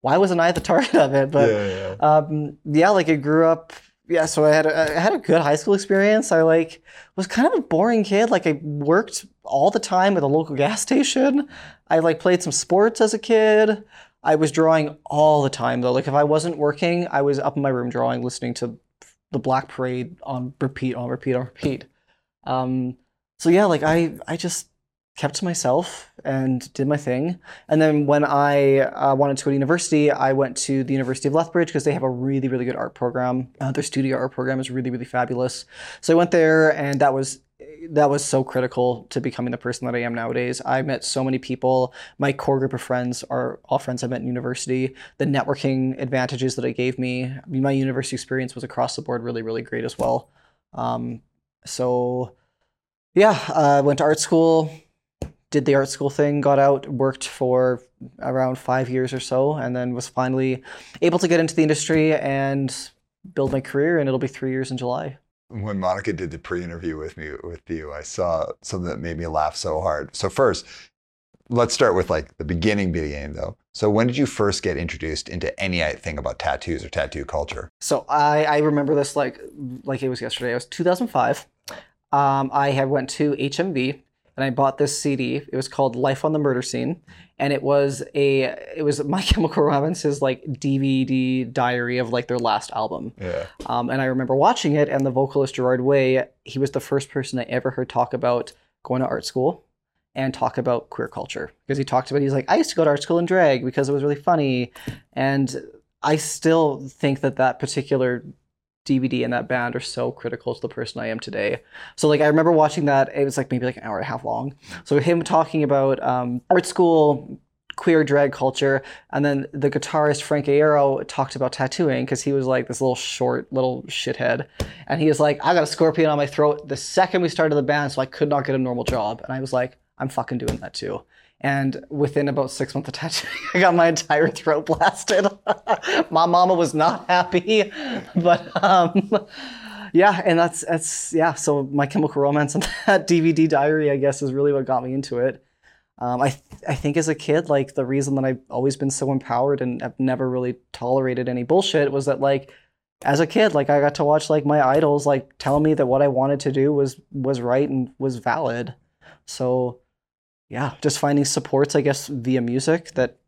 why wasn't I the target of it? But yeah, yeah. Um, yeah like I grew up. Yeah, so I had a, I had a good high school experience. I like was kind of a boring kid. Like I worked all the time at a local gas station. I like played some sports as a kid. I was drawing all the time though. Like if I wasn't working, I was up in my room drawing, listening to The Black Parade on repeat, on repeat, on repeat. Um, so yeah, like I I just kept to myself and did my thing. And then when I uh, wanted to go to university, I went to the University of Lethbridge because they have a really, really good art program. Uh, their studio art program is really, really fabulous. So I went there, and that was that was so critical to becoming the person that I am nowadays. I met so many people. My core group of friends are all friends I met in university. The networking advantages that it gave me, my university experience was across the board really, really great as well. Um, so yeah, I uh, went to art school, did the art school thing, got out, worked for around five years or so, and then was finally able to get into the industry and build my career, and it'll be three years in July. When Monica did the pre-interview with me, with you, I saw something that made me laugh so hard. So first, let's start with like the beginning beginning though. So when did you first get introduced into anything about tattoos or tattoo culture? So I, I remember this like like it was yesterday. It was two thousand five. Um, I had went to H M V and I bought this C D. It was called Life on the Murder Scene, and it was a it was My Chemical Romance's like D V D diary of like their last album. Yeah. Um, and I remember watching it, and the vocalist Gerard Way, he was the first person I ever heard talk about going to art school and talk about queer culture, because he talked about, he's like, I used to go to art school in drag because it was really funny. And I still think that that particular D V D and that band are so critical to the person I am today. So like I remember watching that, it was like maybe like an hour and a half long. So him talking about um, art school, queer drag culture, and then the guitarist Frank Iero talked about tattooing, because he was like this little short little shithead, and he was like, I got a scorpion on my throat the second we started the band, so I could not get a normal job. And I was like, I'm fucking doing that too. And within about six months of tattooing, I got my entire throat blasted. My mama was not happy, but um, yeah, and that's, that's yeah. So My Chemical Romance and that D V D diary, I guess, is really what got me into it. Um, I th- I think as a kid, like the reason that I've always been so empowered and have never really tolerated any bullshit was that like, as a kid, like I got to watch like my idols, like tell me that what I wanted to do was, was right and was valid. So yeah, just finding supports, I guess, via music that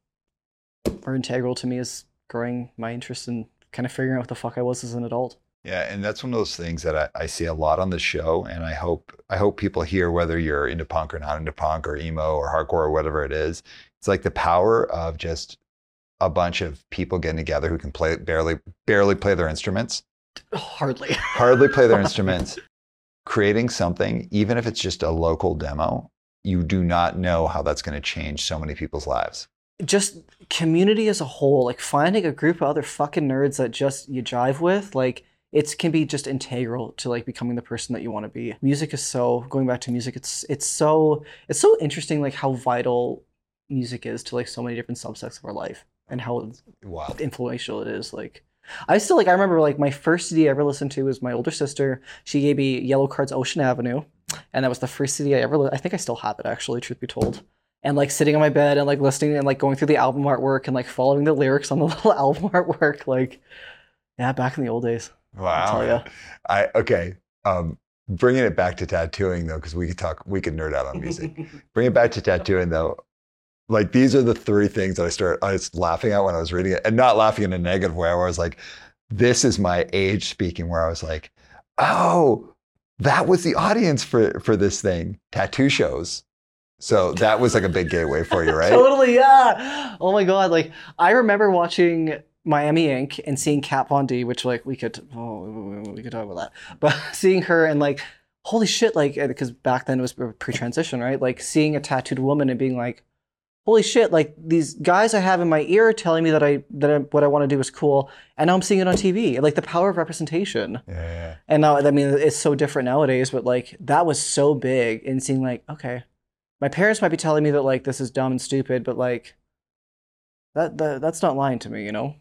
are integral to me is growing my interest in kind of figuring out what the fuck I was as an adult. Yeah, and that's one of those things that I, I see a lot on the show, and I hope I hope people hear, whether you're into punk or not into punk or emo or hardcore or whatever it is. It's like the power of just a bunch of people getting together who can play barely barely play their instruments. Hardly. Hardly play their instruments. Creating something, even if it's just a local demo, you do not know how that's going to change so many people's lives. Just community as a whole, like finding a group of other fucking nerds that just you jive with, like it can be just integral to like becoming the person that you want to be. Music is so, going back to music, it's it's so it's so interesting like how vital music is to like so many different subsects of our life, and how wow. influential it is. Like I still like I remember like my first C D I ever listened to was my older sister. She gave me Yellow Card's Ocean Avenue, and that was the first C D I ever li- I think I still have it, actually, truth be told. And like sitting on my bed and like listening and like going through the album artwork and like following the lyrics on the little album artwork, like yeah, back in the old days. Wow. I okay. Um, bringing it back to tattooing though, because we could talk, we could nerd out on music. Bring it back to tattooing though. Like these are the three things that I started, I was laughing at when I was reading it, and not laughing in a negative way, where I was like, this is my age speaking, where I was like, oh, that was the audience for, for this thing, tattoo shows. So that was like a big gateway for you, right? Totally, yeah. Oh my God, like I remember watching Miami Ink and seeing Kat Von D, which like we could, oh, we could talk about that. But seeing her and like, holy shit, like, because back then it was pre-transition, right? Like seeing a tattooed woman and being like, holy shit, like these guys I have in my ear are telling me that I that I, what I want to do is cool, and now I'm seeing it on T V. Like the power of representation. Yeah, yeah. And now, I mean, it's so different nowadays, but like that was so big, and seeing like, okay, my parents might be telling me that like this is dumb and stupid, but like that, that that's not lying to me, you know?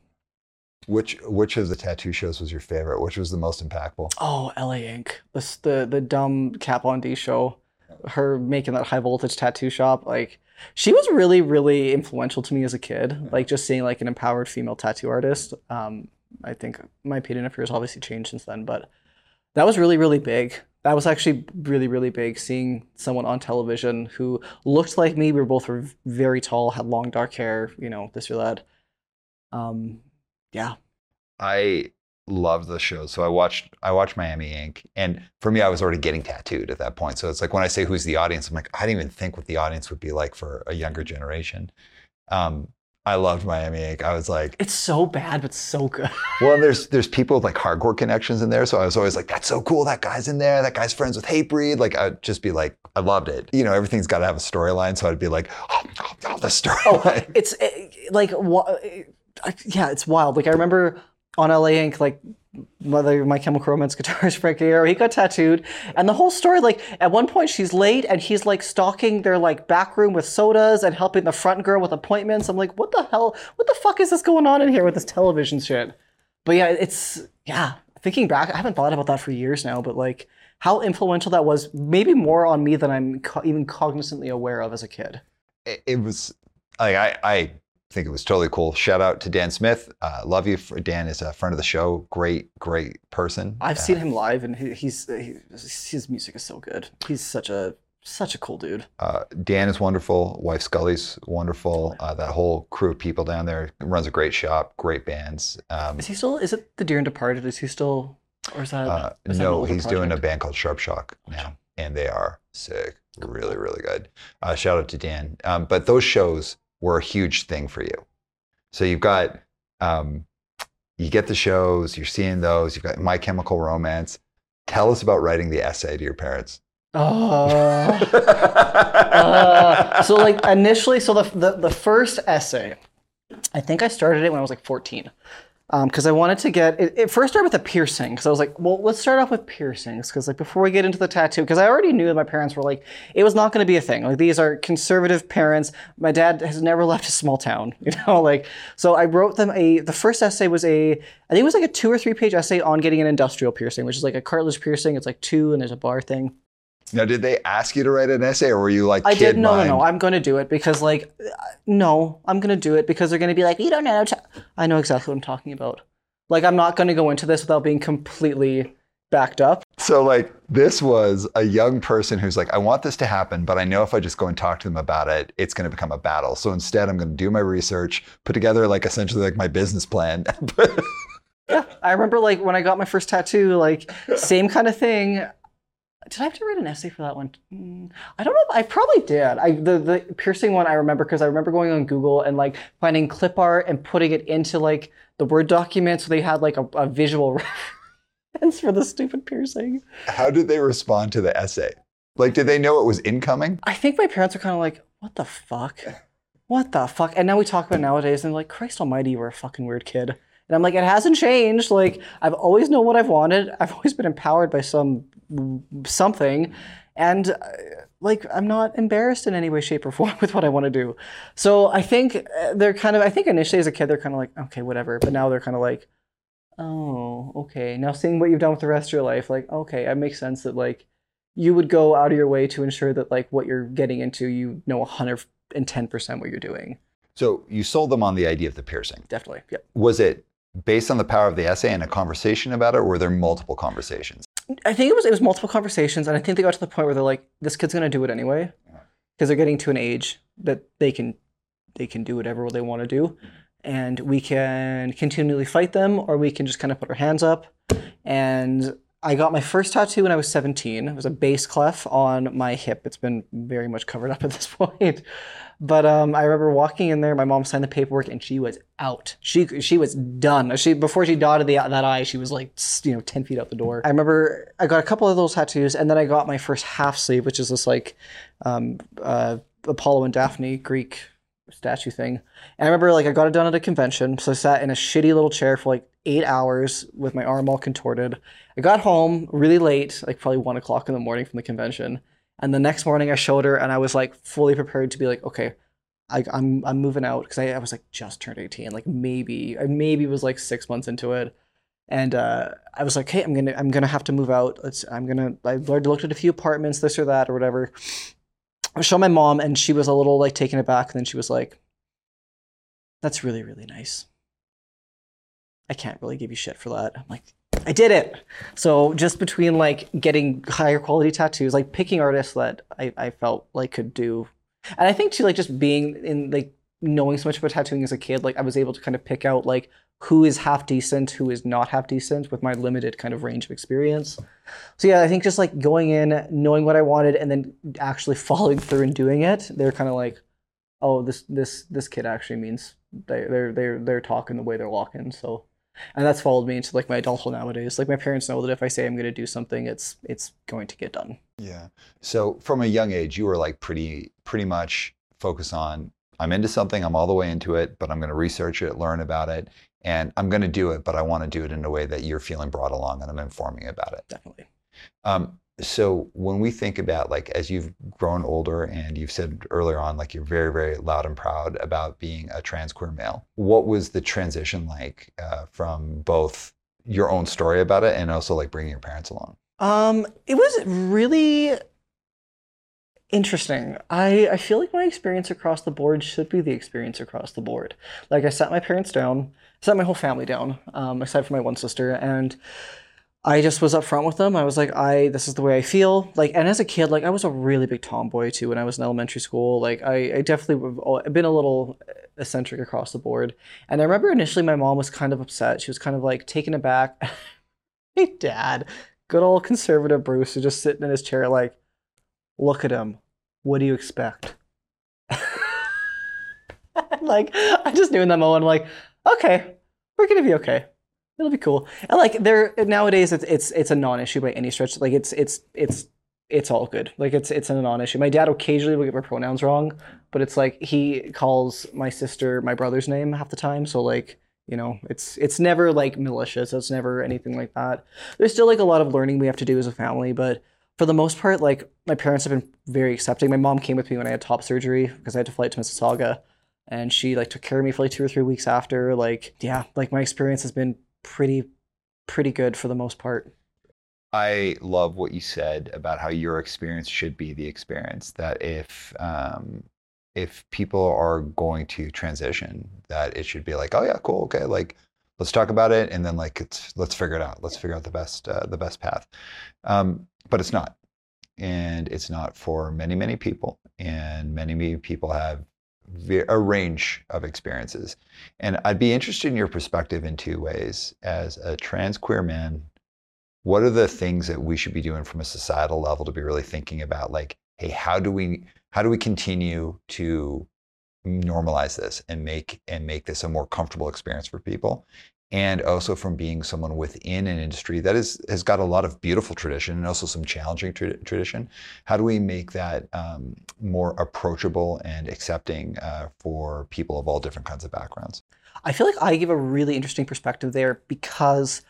Which which of the tattoo shows was your favorite? Which was the most impactful? Oh, L A Ink. The the, the dumb Kat Von D show. Her making that High Voltage tattoo shop, like she was really, really influential to me as a kid. Like just seeing like an empowered female tattoo artist. Um, I think my opinion of her has obviously changed since then, but that was really, really big. That was actually really, really big. Seeing someone on television who looked like me. We were both very tall, had long dark hair. You know, this or that. Um, yeah. I loved the show. So I watched I watched Miami Ink, and for me I was already getting tattooed at that point. So it's like when I say who's the audience, I'm like, I didn't even think what the audience would be like for a younger generation. Um, I loved Miami Ink. I was like, it's so bad, but so good. Well, and there's there's people with like hardcore connections in there. So I was always like, that's so cool. That guy's in there. That guy's friends with Hatebreed. Like, I'd just be like, I loved it. You know, everything's got to have a storyline. So I'd be like, oh, oh, oh the storyline. Oh, it's it, like, wa- yeah, it's wild. Like, I remember on L A Ink, like, Mother, My Chemical Romance guitarist Frank Iero, he got tattooed, and the whole story, like at one point she's late and he's like stalking their like back room with sodas and helping the front girl with appointments. I'm like, what the hell? What the fuck is this going on in here with this television shit? But yeah, it's yeah. Thinking back, I haven't thought about that for years now, but like how influential that was, maybe more on me than I'm co- even cognizantly aware of as a kid. It, it was like I. I... I think it was totally cool. Shout out to Dan Smith. Uh, love you. For, Dan is a friend of the show. Great, great person. I've uh, seen him live, and he, he's he, his music is so good. He's such a such a cool dude. Uh, Dan is wonderful. Wife Scully's wonderful. Uh, that whole crew of people down there runs a great shop. Great bands. Um, is he still? Is it the Dear and Departed? Is he still? Or is that? Uh, is that no, he's project? doing a band called Sharp Shock now, and they are sick. Really, really good. Uh, shout out to Dan. Um, but those shows were a huge thing for you. So you've got, um, you get the shows, you're seeing those, you've got My Chemical Romance. Tell us about writing the essay to your parents. Oh. Uh, uh, so like initially, so the, the the first essay, I think I started it when I was like fourteen. Because um, I wanted to get, it, it first started with a piercing. Because I was like, well, let's start off with piercings. Because like before we get into the tattoo, because I already knew that my parents were like, it was not going to be a thing. Like these are conservative parents. My dad has never left a small town, you know, like, so I wrote them a, the first essay was a, I think it was like a two or three page essay on getting an industrial piercing, which is like a cartilage piercing. It's like two and there's a bar thing. Now, did they ask you to write an essay or were you like, I did, no, mind? no, no, I'm going to do it because like, no, I'm going to do it because they're going to be like, you don't know. I know exactly what I'm talking about. Like, I'm not going to go into this without being completely backed up. So like, this was a young person who's like, I want this to happen, but I know if I just go and talk to them about it, it's going to become a battle. So instead, I'm going to do my research, put together like essentially like my business plan. Yeah, I remember like when I got my first tattoo, like same kind of thing. Did I have to write an essay for that one? I don't know. If I probably did. I the, the piercing one I remember because I remember going on Google and like finding clip art and putting it into like the Word document so they had like a, a visual reference for the stupid piercing. How did they respond to the essay? Like, did they know it was incoming? I think my parents were kind of like, what the fuck? What the fuck? And now we talk about it nowadays and they're like, Christ almighty, you were a fucking weird kid. And I'm like, it hasn't changed. Like, I've always known what I've wanted. I've always been empowered by some something. And like, I'm not embarrassed in any way, shape or form with what I want to do. So I think they're kind of, I think initially as a kid, they're kind of like, okay, whatever. But now they're kind of like, oh, okay. Now seeing what you've done with the rest of your life, like, okay, it makes sense that like, you would go out of your way to ensure that like what you're getting into, you know, one hundred ten percent what you're doing. So you sold them on the idea of the piercing. Definitely, yep. Was it based on the power of the essay and a conversation about it, or were there multiple conversations? I think it was it was multiple conversations, and I think they got to the point where they're like, this kid's going to do it anyway, because they're getting to an age that they can they can do whatever they want to do, and we can continually fight them, or we can just kind of put our hands up. And I got my first tattoo when I was seventeen. It was a bass clef on my hip. It's been very much covered up at this point. But um, I remember walking in there, my mom signed the paperwork and she was out. She she was done. She Before she dotted the, that I, she was like, you know, ten feet out the door. I remember I got a couple of those tattoos and then I got my first half sleeve, which is this like um, uh, Apollo and Daphne Greek statue thing. And I remember like I got it done at a convention. So I sat in a shitty little chair for like eight hours with my arm all contorted. I got home really late, like probably one o'clock in the morning from the convention. And the next morning I showed her and I was like fully prepared to be like, okay, I, I'm I'm moving out. Cause I, I was like just turned eighteen, like maybe, I maybe was like six months into it. And uh, I was like, hey, I'm gonna I'm gonna have to move out. Let's, I'm gonna, I've already looked at a few apartments, this or that or whatever. I showed my mom and she was a little like taken aback. And then she was like, that's really, really nice. I can't really give you shit for that. I'm like, I did it. So just between like getting higher quality tattoos, like picking artists that I, I felt like could do. And I think too, like just being in like knowing so much about tattooing as a kid, like I was able to kind of pick out like who is half decent, who is not half decent with my limited kind of range of experience. So yeah, I think just like going in, knowing what I wanted and then actually following through and doing it, they're kind of like, oh, this this this kid actually means they they're they're they're talking the way they're walking. So, and that's followed me into like my adulthood nowadays. Like my parents know that if I say I'm going to do something, it's it's going to get done. Yeah. So from a young age, you were like pretty pretty much focused on, I'm into something, I'm all the way into it, but I'm going to research it, learn about it, and I'm going to do it, but I want to do it in a way that you're feeling brought along and I'm informing about it. Definitely. Um, so when we think about like, as you've grown older and you've said earlier on, like you're very, very loud and proud about being a trans queer male, what was the transition like uh, from both your own story about it and also like bringing your parents along? Um, it was really interesting. I, I feel like my experience across the board should be the experience across the board. Like I sat my parents down, sat my whole family down, um, aside from my one sister, and I just was upfront with them. I was like, I this is the way I feel. Like, and as a kid, like I was a really big tomboy too when I was in elementary school. Like I, I definitely have been a little eccentric across the board. And I remember initially my mom was kind of upset. She was kind of like taken aback. Hey, Dad, good old conservative Bruce, who's just sitting in his chair like, look at him. What do you expect? Like, I just knew in that moment, I'm like, okay, we're going to be okay. It'll be cool. And like there nowadays, it's, it's, it's a non-issue by any stretch. Like it's, it's, it's, it's all good. Like it's, it's a non-issue. My dad occasionally will get my pronouns wrong, but it's like, he calls my sister, my brother's name half the time. So like, you know, it's, it's never like malicious. It's never anything like that. There's still like a lot of learning we have to do as a family, but for the most part, like my parents have been very accepting. My mom came with me when I had top surgery because I had to fly to Mississauga, and she like took care of me for like two or three weeks after. Like, yeah, like my experience has been pretty, pretty good for the most part. I love what you said about how your experience should be the experience that if, um, if people are going to transition, that it should be like, oh yeah, cool. Okay. Like, let's talk about it. And then like, it's, let's figure it out. Let's figure out the best, uh, the best path. Um, But it's not, and it's not for many, many people, and many, many people have a range of experiences. And I'd be interested in your perspective in two ways. As a trans queer man, what are the things that we should be doing from a societal level to be really thinking about, like, hey, how do we how do we continue to normalize this and make and make this a more comfortable experience for people? And also from being someone within an industry that is has got a lot of beautiful tradition and also some challenging tra- tradition, how do we make that um, more approachable and accepting uh, for people of all different kinds of backgrounds? I feel like I give a really interesting perspective there because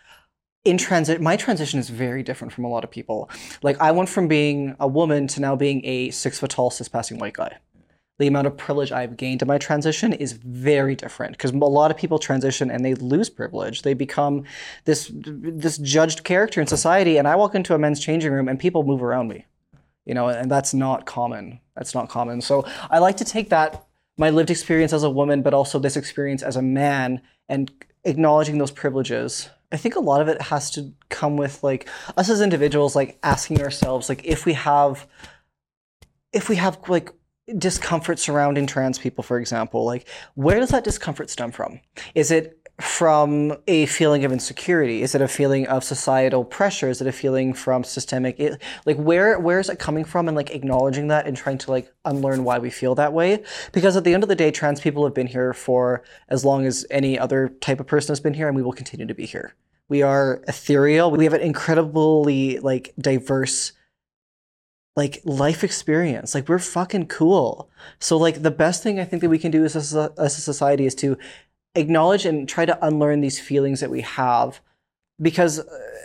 in transit, my transition is very different from a lot of people. Like I went from being a woman to now being a six foot tall cis-passing white guy. The amount of privilege I've gained in my transition is very different because a lot of people transition and they lose privilege. They become this this judged character in society, and I walk into a men's changing room and people move around me, you know, and that's not common. That's not common. So I like to take that, my lived experience as a woman, but also this experience as a man and acknowledging those privileges. I think a lot of it has to come with like us as individuals, like asking ourselves, like if we have, if we have like, discomfort surrounding trans people, for example, like where does that discomfort stem from? Is it from a feeling of insecurity? Is it a feeling of societal pressure? Is it a feeling from systemic, it, like where where is it coming from? And like acknowledging that and trying to like unlearn why we feel that way. Because at the end of the day, trans people have been here for as long as any other type of person has been here, and we will continue to be here. We are ethereal. We have an incredibly like diverse like life experience. Like we're fucking cool. So like the best thing I think that we can do as a, as a society is to acknowledge and try to unlearn these feelings that we have, because uh,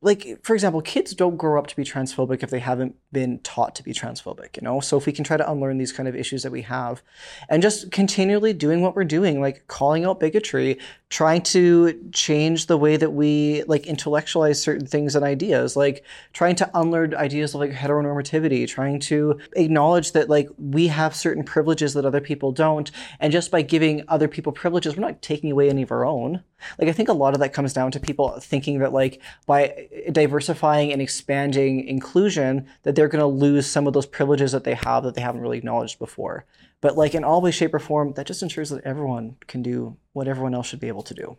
like, for example, kids don't grow up to be transphobic if they haven't been taught to be transphobic, you know? So if we can try to unlearn these kind of issues that we have and just continually doing what we're doing, like calling out bigotry, trying to change the way that we like intellectualize certain things and ideas, like trying to unlearn ideas of like heteronormativity, trying to acknowledge that like we have certain privileges that other people don't. And just by giving other people privileges, we're not taking away any of our own. Like I think a lot of that comes down to people thinking that like by diversifying and expanding inclusion, that they're going to lose some of those privileges that they have that they haven't really acknowledged before. But like in all ways, shape or form, that just ensures that everyone can do what everyone else should be able to do.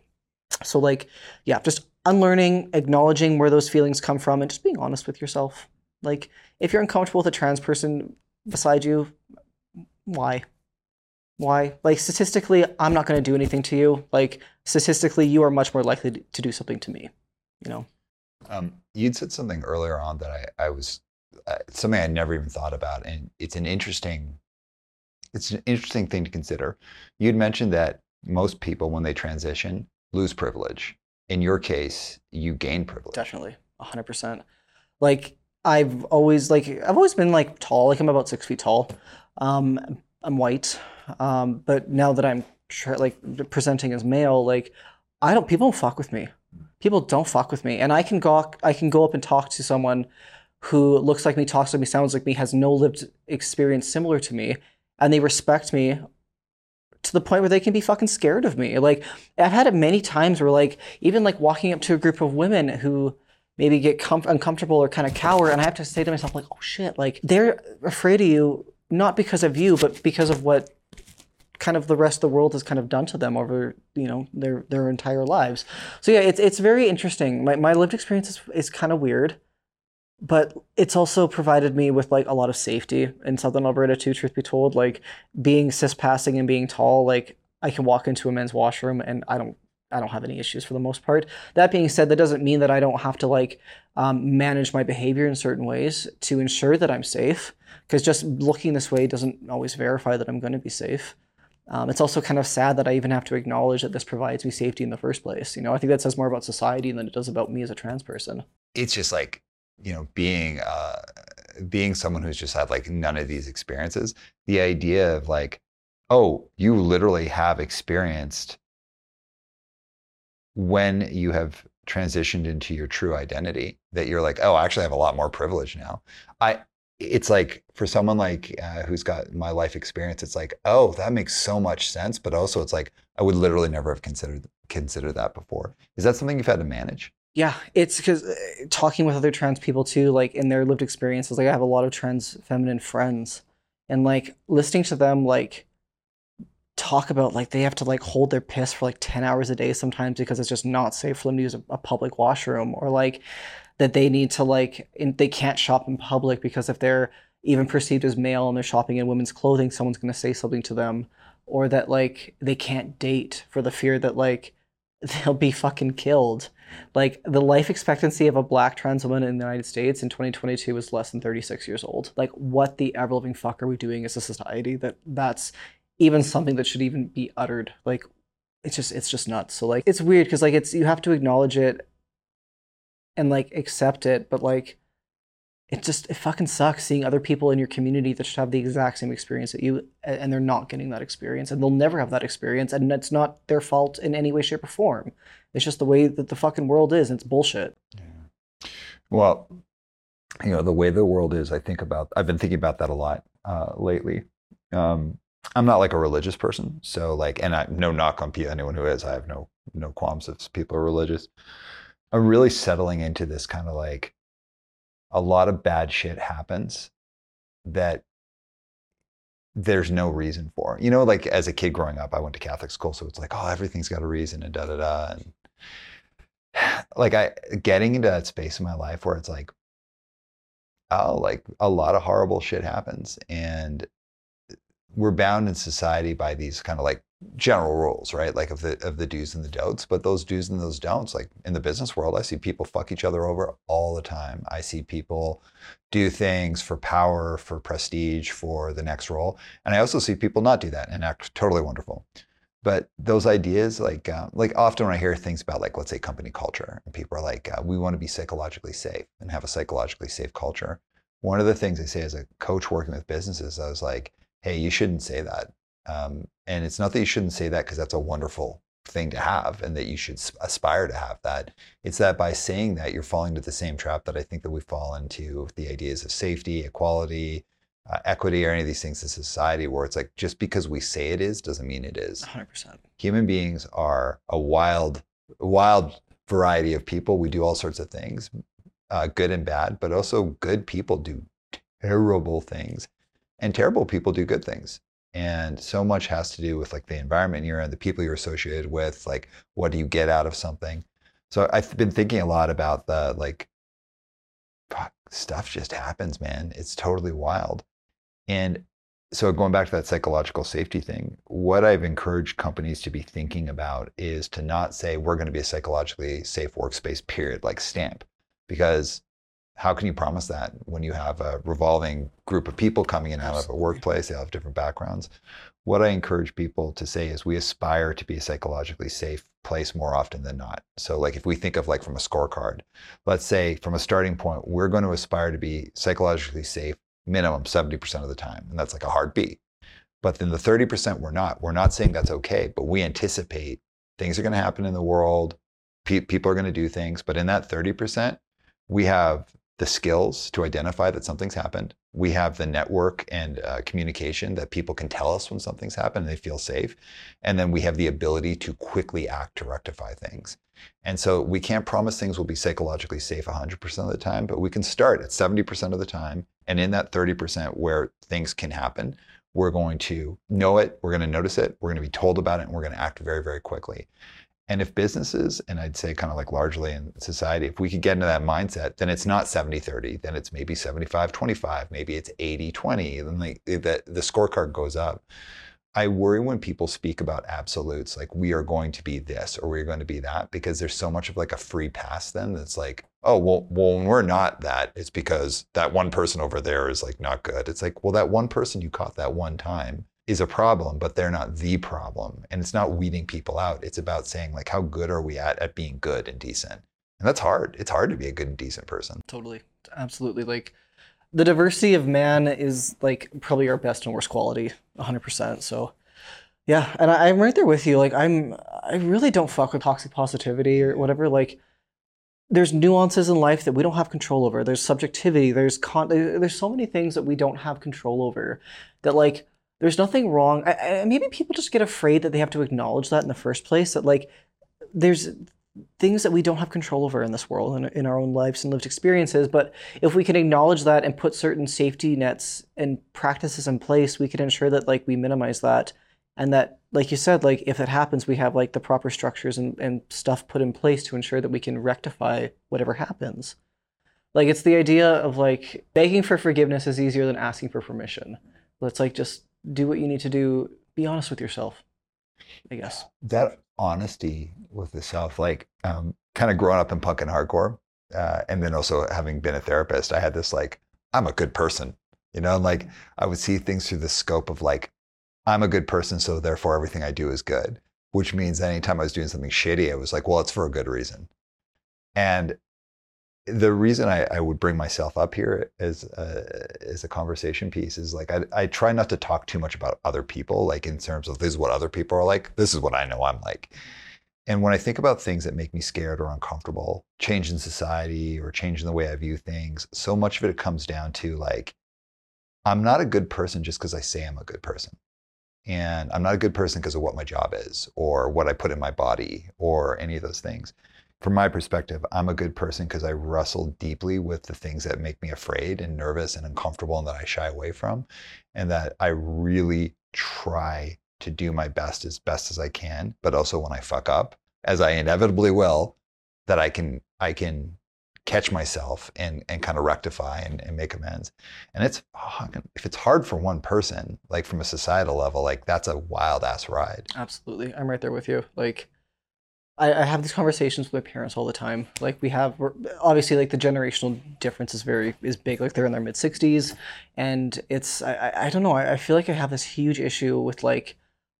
So like, yeah, just unlearning, acknowledging where those feelings come from, and just being honest with yourself. Like if you're uncomfortable with a trans person beside you, why? Why? Like, statistically, I'm not going to do anything to you. Like, statistically, you are much more likely to do something to me, you know? Um, you'd said something earlier on that I, I was, uh, something I never even thought about. And it's an interesting, it's an interesting thing to consider. You'd mentioned that most people, when they transition, lose privilege. In your case, you gain privilege. Definitely, one hundred percent. Like, I've always, like, I've always been, like, tall. Like, I'm about six feet tall. Um, I'm white. Um, but now that I'm tra- like presenting as male, like I don't people don't fuck with me. People don't fuck with me, and I can go I can go up and talk to someone who looks like me, talks like me, sounds like me, has no lived experience similar to me, and they respect me to the point where they can be fucking scared of me. Like I've had it many times where like even like walking up to a group of women who maybe get com- uncomfortable or kind of cower, and I have to say to myself like, oh shit, like they're afraid of you not because of you, but because of what kind of the rest of the world has kind of done to them over, you know, their their entire lives. So yeah, it's it's very interesting. My my lived experience is, is kind of weird, but it's also provided me with like a lot of safety in Southern Alberta too, truth be told. Like being cis-passing and being tall, like I can walk into a men's washroom and I don't I don't have any issues for the most part. That being said, that doesn't mean that I don't have to like um, manage my behavior in certain ways to ensure that I'm safe, because just looking this way doesn't always verify that I'm going to be safe. Um, it's also kind of sad that I even have to acknowledge that this provides me safety in the first place. You know, I think that says more about society than it does about me as a trans person. It's just like, you know, being uh, being someone who's just had like none of these experiences, the idea of like, oh, you literally have experienced when you have transitioned into your true identity that you're like, oh, I actually have a lot more privilege now. I. It's like for someone like uh, who's got my life experience, it's like, oh, that makes so much sense. But also it's like, I would literally never have considered considered that before. Is that something you've had to manage? Yeah, it's because uh, talking with other trans people too, like in their lived experiences, like I have a lot of trans feminine friends and like listening to them like talk about like they have to like hold their piss for like ten hours a day sometimes because it's just not safe for them to use a, a public washroom, or like that they need to like, in, they can't shop in public because if they're even perceived as male and they're shopping in women's clothing, someone's going to say something to them, or that like they can't date for the fear that like they'll be fucking killed. Like the life expectancy of a black trans woman in the United States in twenty twenty-two was less than thirty-six years old. Like what the ever living fuck are we doing as a society that that's even something that should even be uttered? Like it's just, it's just nuts. So like, it's weird because like it's, you have to acknowledge it and like accept it, but like it just it fucking sucks seeing other people in your community that should have the exact same experience that you, and they're not getting that experience, and they'll never have that experience, and it's not their fault in any way, shape, or form. It's just the way that the fucking world is, and it's bullshit. Yeah. Well, you know, the way the world is, I think about I've been thinking about that a lot uh lately. um I'm not like a religious person, so like, and I no knock on anyone who is. I have no no qualms if people are religious. I'm really settling into this kind of like, a lot of bad shit happens that there's no reason for. You know, like as a kid growing up, I went to Catholic school, so it's like, oh, everything's got a reason and da da da. And like I getting into that space in my life where it's like, oh, like a lot of horrible shit happens, and we're bound in society by these kind of like general rules, right? Like of the of the do's and the don'ts, but those do's and those don'ts, like in the business world, I see people fuck each other over all the time. I see people do things for power, for prestige, for the next role. And I also see people not do that and act totally wonderful. But those ideas, like uh, like often when I hear things about like, let's say company culture, and people are like, uh, we want to be psychologically safe and have a psychologically safe culture. One of the things I say as a coach working with businesses, I was like, hey, you shouldn't say that. Um, and it's not that you shouldn't say that because that's a wonderful thing to have and that you should aspire to have that. It's that by saying that, you're falling into the same trap that I think that we fall into with the ideas of safety, equality, uh, equity, or any of these things in society where it's like, just because we say it is doesn't mean it is. one hundred percent. Human beings are a wild, wild variety of people. We do all sorts of things, uh, good and bad, but also good people do terrible things and terrible people do good things. And so much has to do with like the environment you're in, the people you're associated with, like what do you get out of something. So I've been thinking a lot about the like, fuck, stuff just happens, man. It's totally wild. And So going back to that psychological safety thing, what I've encouraged companies to be thinking about is to not say we're going to be a psychologically safe workspace, period, like stamp, because how can you promise that when you have a revolving group of people coming in and out Absolutely. Of a workplace, they all have different backgrounds. What I encourage people to say is we aspire to be a psychologically safe place more often than not. So like if we think of like from a scorecard, let's say from a starting point, we're going to aspire to be psychologically safe minimum seventy percent of the time, and that's like a hard B. But then the thirty percent we're not, we're not saying that's okay, but we anticipate things are going to happen in the world, pe- people are going to do things, but in that thirty percent, we have the skills to identify that something's happened. We have the network and uh, communication that people can tell us when something's happened and they feel safe. And then we have the ability to quickly act to rectify things. And so we can't promise things will be psychologically safe one hundred percent of the time, but we can start at seventy percent of the time. And in that thirty percent where things can happen, we're going to know it, we're going to notice it, we're going to be told about it, and we're going to act very, very quickly. And if businesses, and I'd say kind of like largely in society, if we could get into that mindset, then it's not seventy thirty, then it's maybe seventy-five twenty-five, maybe it's eighty twenty, then they, the, the scorecard goes up. I worry when people speak about absolutes, like we are going to be this or we're going to be that, because there's so much of like a free pass then that's like, oh, well, well, when we're not that, it's because that one person over there is like not good. It's like, well, that one person you caught that one time is a problem, but they're not the problem. And it's not weeding people out. It's about saying like, how good are we at, at being good and decent? And that's hard. It's hard to be a good and decent person. Totally. Absolutely. Like the diversity of man is like probably our best and worst quality, one hundred percent. So yeah. And I, I'm right there with you. Like I'm, I really don't fuck with toxic positivity or whatever. Like there's nuances in life that we don't have control over. There's subjectivity. There's con- there's so many things that we don't have control over that like, there's nothing wrong. I, I, maybe people just get afraid that they have to acknowledge that in the first place, that like there's things that we don't have control over in this world and in, in our own lives and lived experiences. But if we can acknowledge that and put certain safety nets and practices in place, we can ensure that like we minimize that. And that, like you said, like if it happens, we have like the proper structures and, and stuff put in place to ensure that we can rectify whatever happens. Like it's the idea of like begging for forgiveness is easier than asking for permission. Let's like just do what you need to do. Be honest with yourself, I guess. That honesty with the self, like um, kind of growing up in punk and hardcore, uh, and then also having been a therapist, I had this like, I'm a good person, you know, like I would see things through the scope of like, I'm a good person, so therefore everything I do is good, which means that anytime I was doing something shitty, I was like, well, it's for a good reason. And the reason I, I would bring myself up here as a, as a conversation piece is like, I, I try not to talk too much about other people, like in terms of this is what other people are like, this is what I know I'm like. And when I think about things that make me scared or uncomfortable, change in society or change in the way I view things, so much of it comes down to like, I'm not a good person just because I say I'm a good person. And I'm not a good person because of what my job is or what I put in my body or any of those things. From my perspective, I'm a good person because I wrestle deeply with the things that make me afraid and nervous and uncomfortable and that I shy away from, and that I really try to do my best as best as I can, but also when I fuck up, as I inevitably will, that I can I can catch myself and, and kind of rectify and, and make amends. And it's if it's hard for one person, like from a societal level, like that's a wild ass ride. Absolutely. I'm right there with you. Like I have these conversations with my parents all the time. Like we have, we're, obviously like the generational difference is very, is big. Like they're in their mid sixties and it's, I, I don't know. I feel like I have this huge issue with like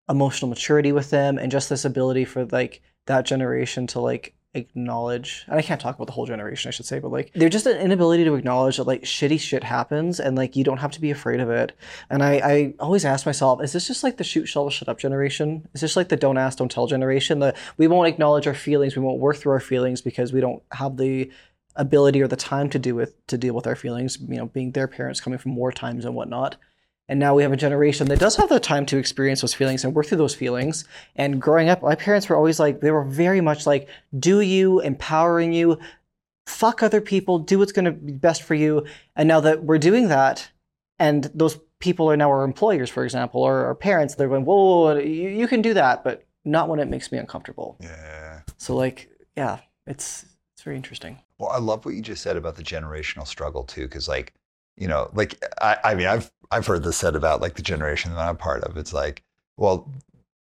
emotional maturity with them and just this ability for like that generation to like acknowledge, and I can't talk about the whole generation, I should say, but like, they're just an inability to acknowledge that like shitty shit happens and like, you don't have to be afraid of it. And I, I always ask myself, is this just like the shoot, shovel, shut up generation? Is this like the don't ask, don't tell generation? The we won't acknowledge our feelings. We won't work through our feelings because we don't have the ability or the time to do with, to deal with our feelings, you know, being their parents coming from war times and whatnot. And now we have a generation that does have the time to experience those feelings and work through those feelings. And growing up, my parents were always like, they were very much like, do you, empowering you, fuck other people, do what's going to be best for you. And now that we're doing that, and those people are now our employers, for example, or our parents, they're going, whoa, whoa, whoa you, you can do that, but not when it makes me uncomfortable. Yeah. So like, yeah, it's it's very interesting. Well, I love what you just said about the generational struggle too, because like, you know, like, I, I mean, I've I've heard this said about like the generation that I'm part of. It's like, well,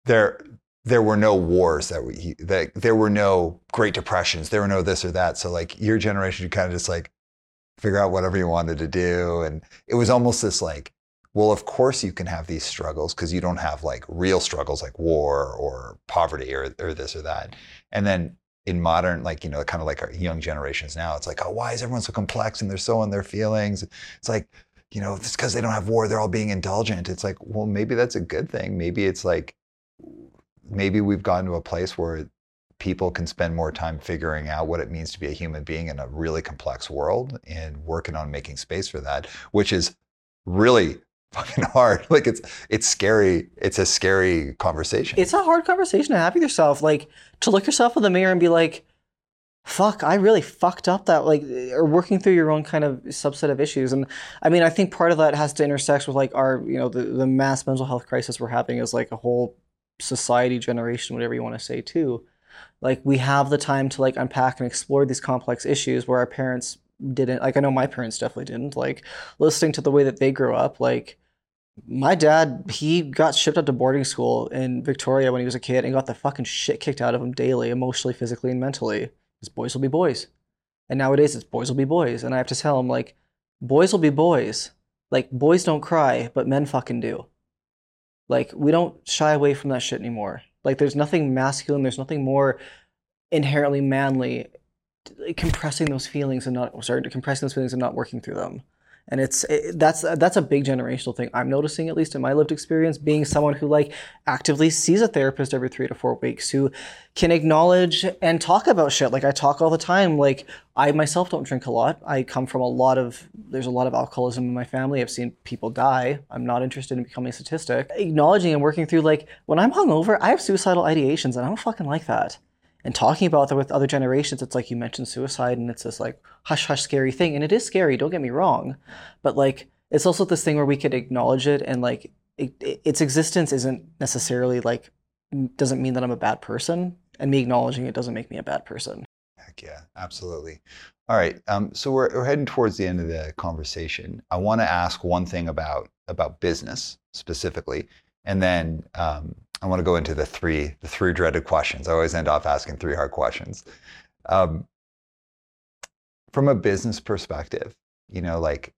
there there were no wars that we that there were no Great Depressions. There were no this or that. So like your generation, you kind of just like figure out whatever you wanted to do. And it was almost this like, well, of course you can have these struggles because you don't have like real struggles like war or poverty or, or this or that. And then in modern, like, you know, kind of like our young generations now, it's like, oh, why is everyone so complex and they're so in their feelings? It's like, you know, it's because they don't have war. They're all being indulgent. It's like, well, maybe that's a good thing. Maybe it's like, maybe we've gotten to a place where people can spend more time figuring out what it means to be a human being in a really complex world and working on making space for that, which is really fucking hard. Like it's it's scary. It's a scary conversation. It's a hard conversation to have with yourself. Like to look yourself in the mirror and be like, fuck, I really fucked up that, like, or working through your own kind of subset of issues. And I mean, I think part of that has to intersect with like our, you know, the, the mass mental health crisis we're having as like a whole society, generation, whatever you want to say too. Like we have the time to like unpack and explore these complex issues where our parents didn't. Like I know my parents definitely didn't. Like listening to the way that they grew up, like my dad, he got shipped up to boarding school in Victoria when he was a kid and got the fucking shit kicked out of him daily, emotionally, physically, and mentally. His boys will be boys. And nowadays it's boys will be boys. And I have to tell him, like, boys will be boys. Like boys don't cry, but men fucking do. Like we don't shy away from that shit anymore. Like there's nothing masculine, there's nothing more inherently manly compressing those feelings and not sorry, compressing those feelings and not working through them. And it's it, that's that's a big generational thing I'm noticing, at least in my lived experience, being someone who like actively sees a therapist every three to four weeks, who can acknowledge and talk about shit. Like I talk all the time. Like I myself don't drink a lot. I come from a lot of, there's a lot of alcoholism in my family. I've seen people die. I'm not interested in becoming a statistic. Acknowledging and working through, like when I'm hungover, I have suicidal ideations and I don't fucking like that. And talking about that with other generations, it's like you mentioned suicide and it's this like hush hush scary thing. And it is scary, don't get me wrong. But like, it's also this thing where we could acknowledge it and like it, it, its existence isn't necessarily like, doesn't mean that I'm a bad person. And me acknowledging it doesn't make me a bad person. Heck yeah, absolutely. All right, um, so we're, we're heading towards the end of the conversation. I wanna ask one thing about, about business specifically. And then, um, I want to go into the three, the three dreaded questions. I always end off asking three hard questions. Um, from a business perspective, you know, like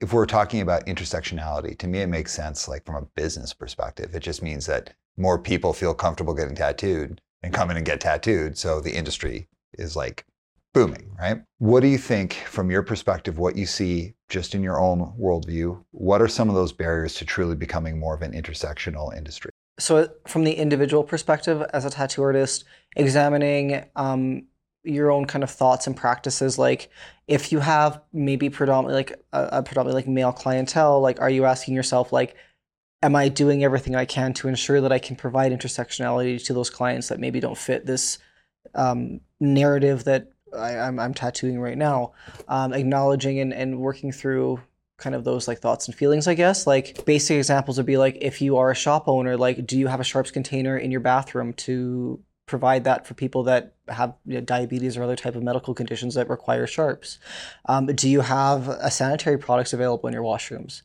if we're talking about intersectionality, to me it makes sense. Like from a business perspective, it just means that more people feel comfortable getting tattooed and come in and get tattooed. So the industry is like booming, right? What do you think, from your perspective, what you see just in your own worldview, what are some of those barriers to truly becoming more of an intersectional industry? So from the individual perspective, as a tattoo artist, examining um, your own kind of thoughts and practices, like if you have maybe predominantly like a, a predominantly like male clientele, like are you asking yourself like, am I doing everything I can to ensure that I can provide intersectionality to those clients that maybe don't fit this um, narrative that I, I'm, I'm tattooing right now, um, acknowledging and, and working through kind of those like thoughts and feelings, I guess. Like basic examples would be like, if you are a shop owner, like do you have a Sharps container in your bathroom to provide that for people that have, you know, diabetes or other type of medical conditions that require Sharps? Um, do you have a sanitary products available in your washrooms?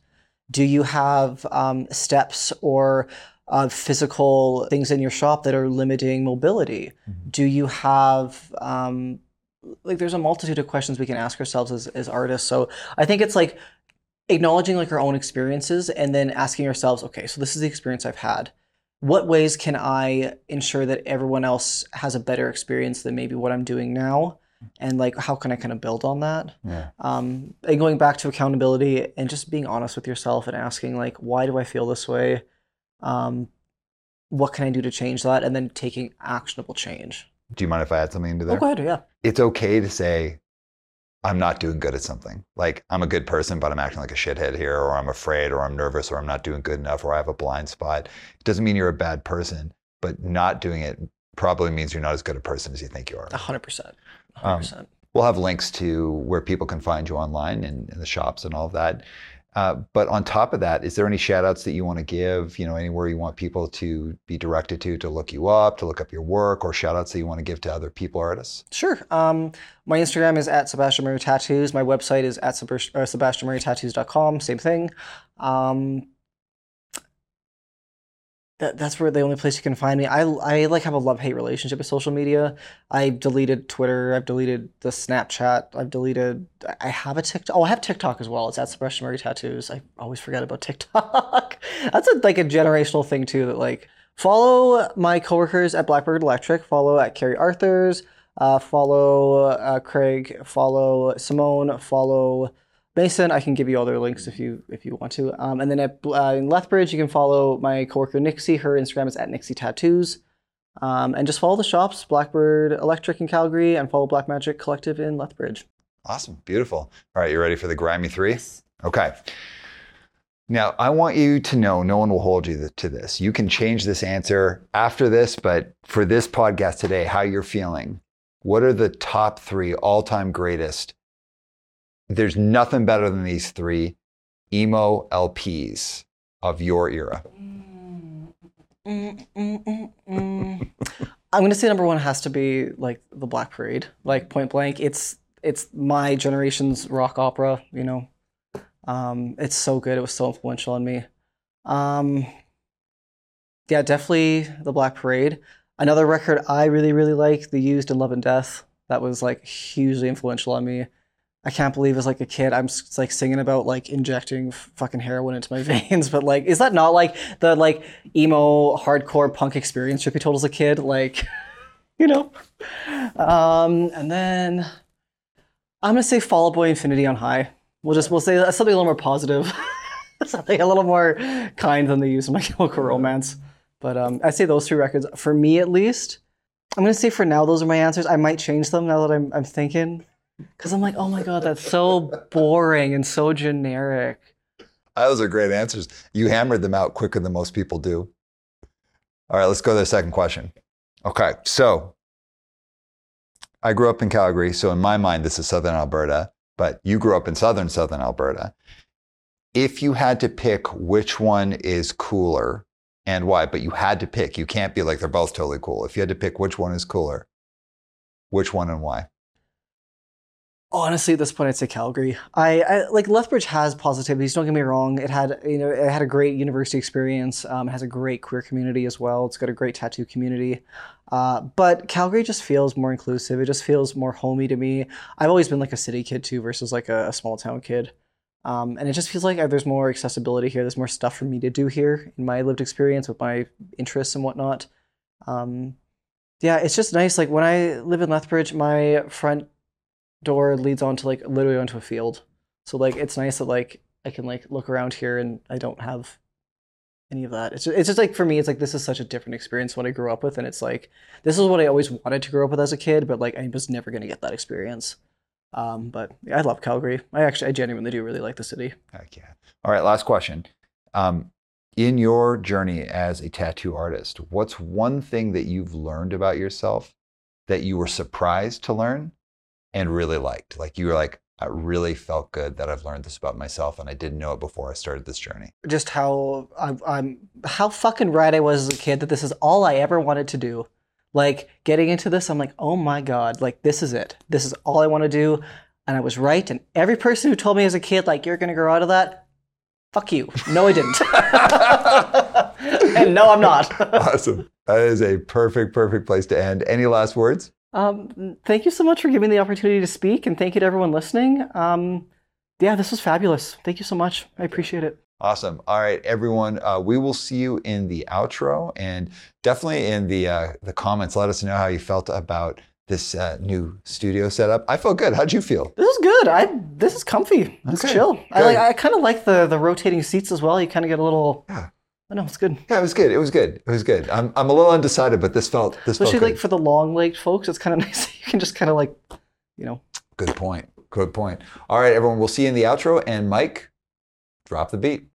Do you have um, steps or uh, physical things in your shop that are limiting mobility? Mm-hmm. Do you have... Um, like there's a multitude of questions we can ask ourselves as, as artists. So I think it's like acknowledging like our own experiences and then asking ourselves, okay, so this is the experience I've had. What ways can I ensure that everyone else has a better experience than maybe what I'm doing now? And like, how can I kind of build on that? Yeah. Um, and going back to accountability and just being honest with yourself and asking like, why do I feel this way? Um, what can I do to change that? And then taking actionable change. Do you mind if I add something into there? Oh, go ahead, yeah. It's okay to say, I'm not doing good at something. Like, I'm a good person, but I'm acting like a shithead here, or I'm afraid, or I'm nervous, or I'm not doing good enough, or I have a blind spot. It doesn't mean you're a bad person, but not doing it probably means you're not as good a person as you think you are. one hundred percent. one hundred percent. Um, we'll have links to where people can find you online and, and the shops and all of that. Uh, but on top of that, is there any shout outs that you want to give, you know, anywhere you want people to be directed to, to look you up, to look up your work, or shout outs that you want to give to other people, artists? Sure. Um, my Instagram is at Sebastian Murray Tattoos. My website is at Sebastian Murray Tattoos dot com. Same thing. Um, that, that's where the only place you can find me. I, I like have a love-hate relationship with social media. I've deleted Twitter. I've deleted the Snapchat. I've deleted, I have a TikTok. Oh, I have TikTok as well. It's at Sebastian Murray Tattoos. I always forget about TikTok. That's a, like a generational thing too, that like, follow my coworkers at Blackbird Electric, follow at Carrie Arthur's, uh, follow uh, Craig, follow Simone, follow Mason. I can give you all their links if you if you want to. Um, and then at, uh, in Lethbridge, you can follow my coworker Nixie. Her Instagram is at NixieTattoos. Um, and just follow the shops, Blackbird Electric in Calgary, and follow Black Magic Collective in Lethbridge. Awesome. Beautiful. All right. You ready for the grimy three? Yes. Okay. Now, I want you to know no one will hold you to this. You can change this answer after this, but for this podcast today, how you're feeling, what are the top three all-time greatest? There's nothing better than these three emo L Ps of your era. Mm, mm, mm, mm, mm. I'm going to say number one has to be like the Black Parade, like point blank. It's it's my generation's rock opera, you know. Um, it's so good. It was so influential on me. Um, yeah, definitely the Black Parade. Another record I really, really like, The Used and Love and Death. That was like hugely influential on me. I can't believe as like a kid, I'm like singing about like injecting fucking heroin into my veins. But like, is that not like the like emo hardcore punk experience you told as a kid? Like, you know. Um, and then I'm gonna say Fall Out Boy, Infinity on High. We'll just we'll say something a little more positive, something a little more kind than the use of My Chemical Romance. But um, I say those three records for me at least. I'm gonna say for now those are my answers. I might change them now that I'm I'm thinking. Because I'm like, oh my God, that's so boring and so generic. Those are great answers. You hammered them out quicker than most people do. All right, let's go to the second question. Okay, so I grew up in Calgary. So in my mind, this is Southern Alberta, but you grew up in Southern, Southern Alberta. If you had to pick which one is cooler and why, but you had to pick, you can't be like, they're both totally cool. If you had to pick which one is cooler, which one and why? Honestly, at this point, I'd say Calgary. I, I like Lethbridge has positivities. Don't get me wrong. It had, you know, it had a great university experience. Um, it has a great queer community as well. It's got a great tattoo community. Uh, but Calgary just feels more inclusive. It just feels more homey to me. I've always been like a city kid too, versus like a, a small town kid. Um, and it just feels like there's more accessibility here. There's more stuff for me to do here in my lived experience with my interests and whatnot. Um, yeah, it's just nice. Like when I live in Lethbridge, my front door leads onto like literally onto a field, so like it's nice that like I can like look around here and I don't have any of that. It's just, it's just like for me, it's like this is such a different experience what I grew up with, and it's like this is what I always wanted to grow up with as a kid, but like I was never gonna get that experience. Um, but yeah, I love Calgary. I actually I genuinely do really like the city. Heck yeah! All right, last question. Um, in your journey as a tattoo artist, what's one thing that you've learned about yourself that you were surprised to learn? And really liked, like you were like, I really felt good that I've learned this about myself, and I didn't know it before I started this journey. Just how I'm, I'm how fucking right I was as a kid that this is all I ever wanted to do. Like getting into this, I'm like, oh my God, like this is it. This is all I want to do, and I was right. And every person who told me as a kid, like you're gonna grow out of that, fuck you. No, I didn't. And no, I'm not. Awesome. That is a perfect, perfect place to end. Any last words? Um, thank you so much for giving me the opportunity to speak, and thank you to everyone listening. Um, yeah, this was fabulous. Thank you so much. I appreciate it. Awesome. All right, everyone. Uh, we will see you in the outro, and definitely in the uh, the comments. Let us know how you felt about this uh, new studio setup. I felt good. How'd you feel? This is good. I this is comfy. It's okay. Chill. Good. I like, I kind of like the the rotating seats as well. You kind of get a little. Yeah. I know, it's good. Yeah, it was good. It was good. It was good. I'm I'm a little undecided, but this felt this especially felt good. Like for the long-legged folks, it's kind of nice. You can just kind of like, you know. Good point. Good point. All right, everyone. We'll see you in the outro. And Mike, drop the beat.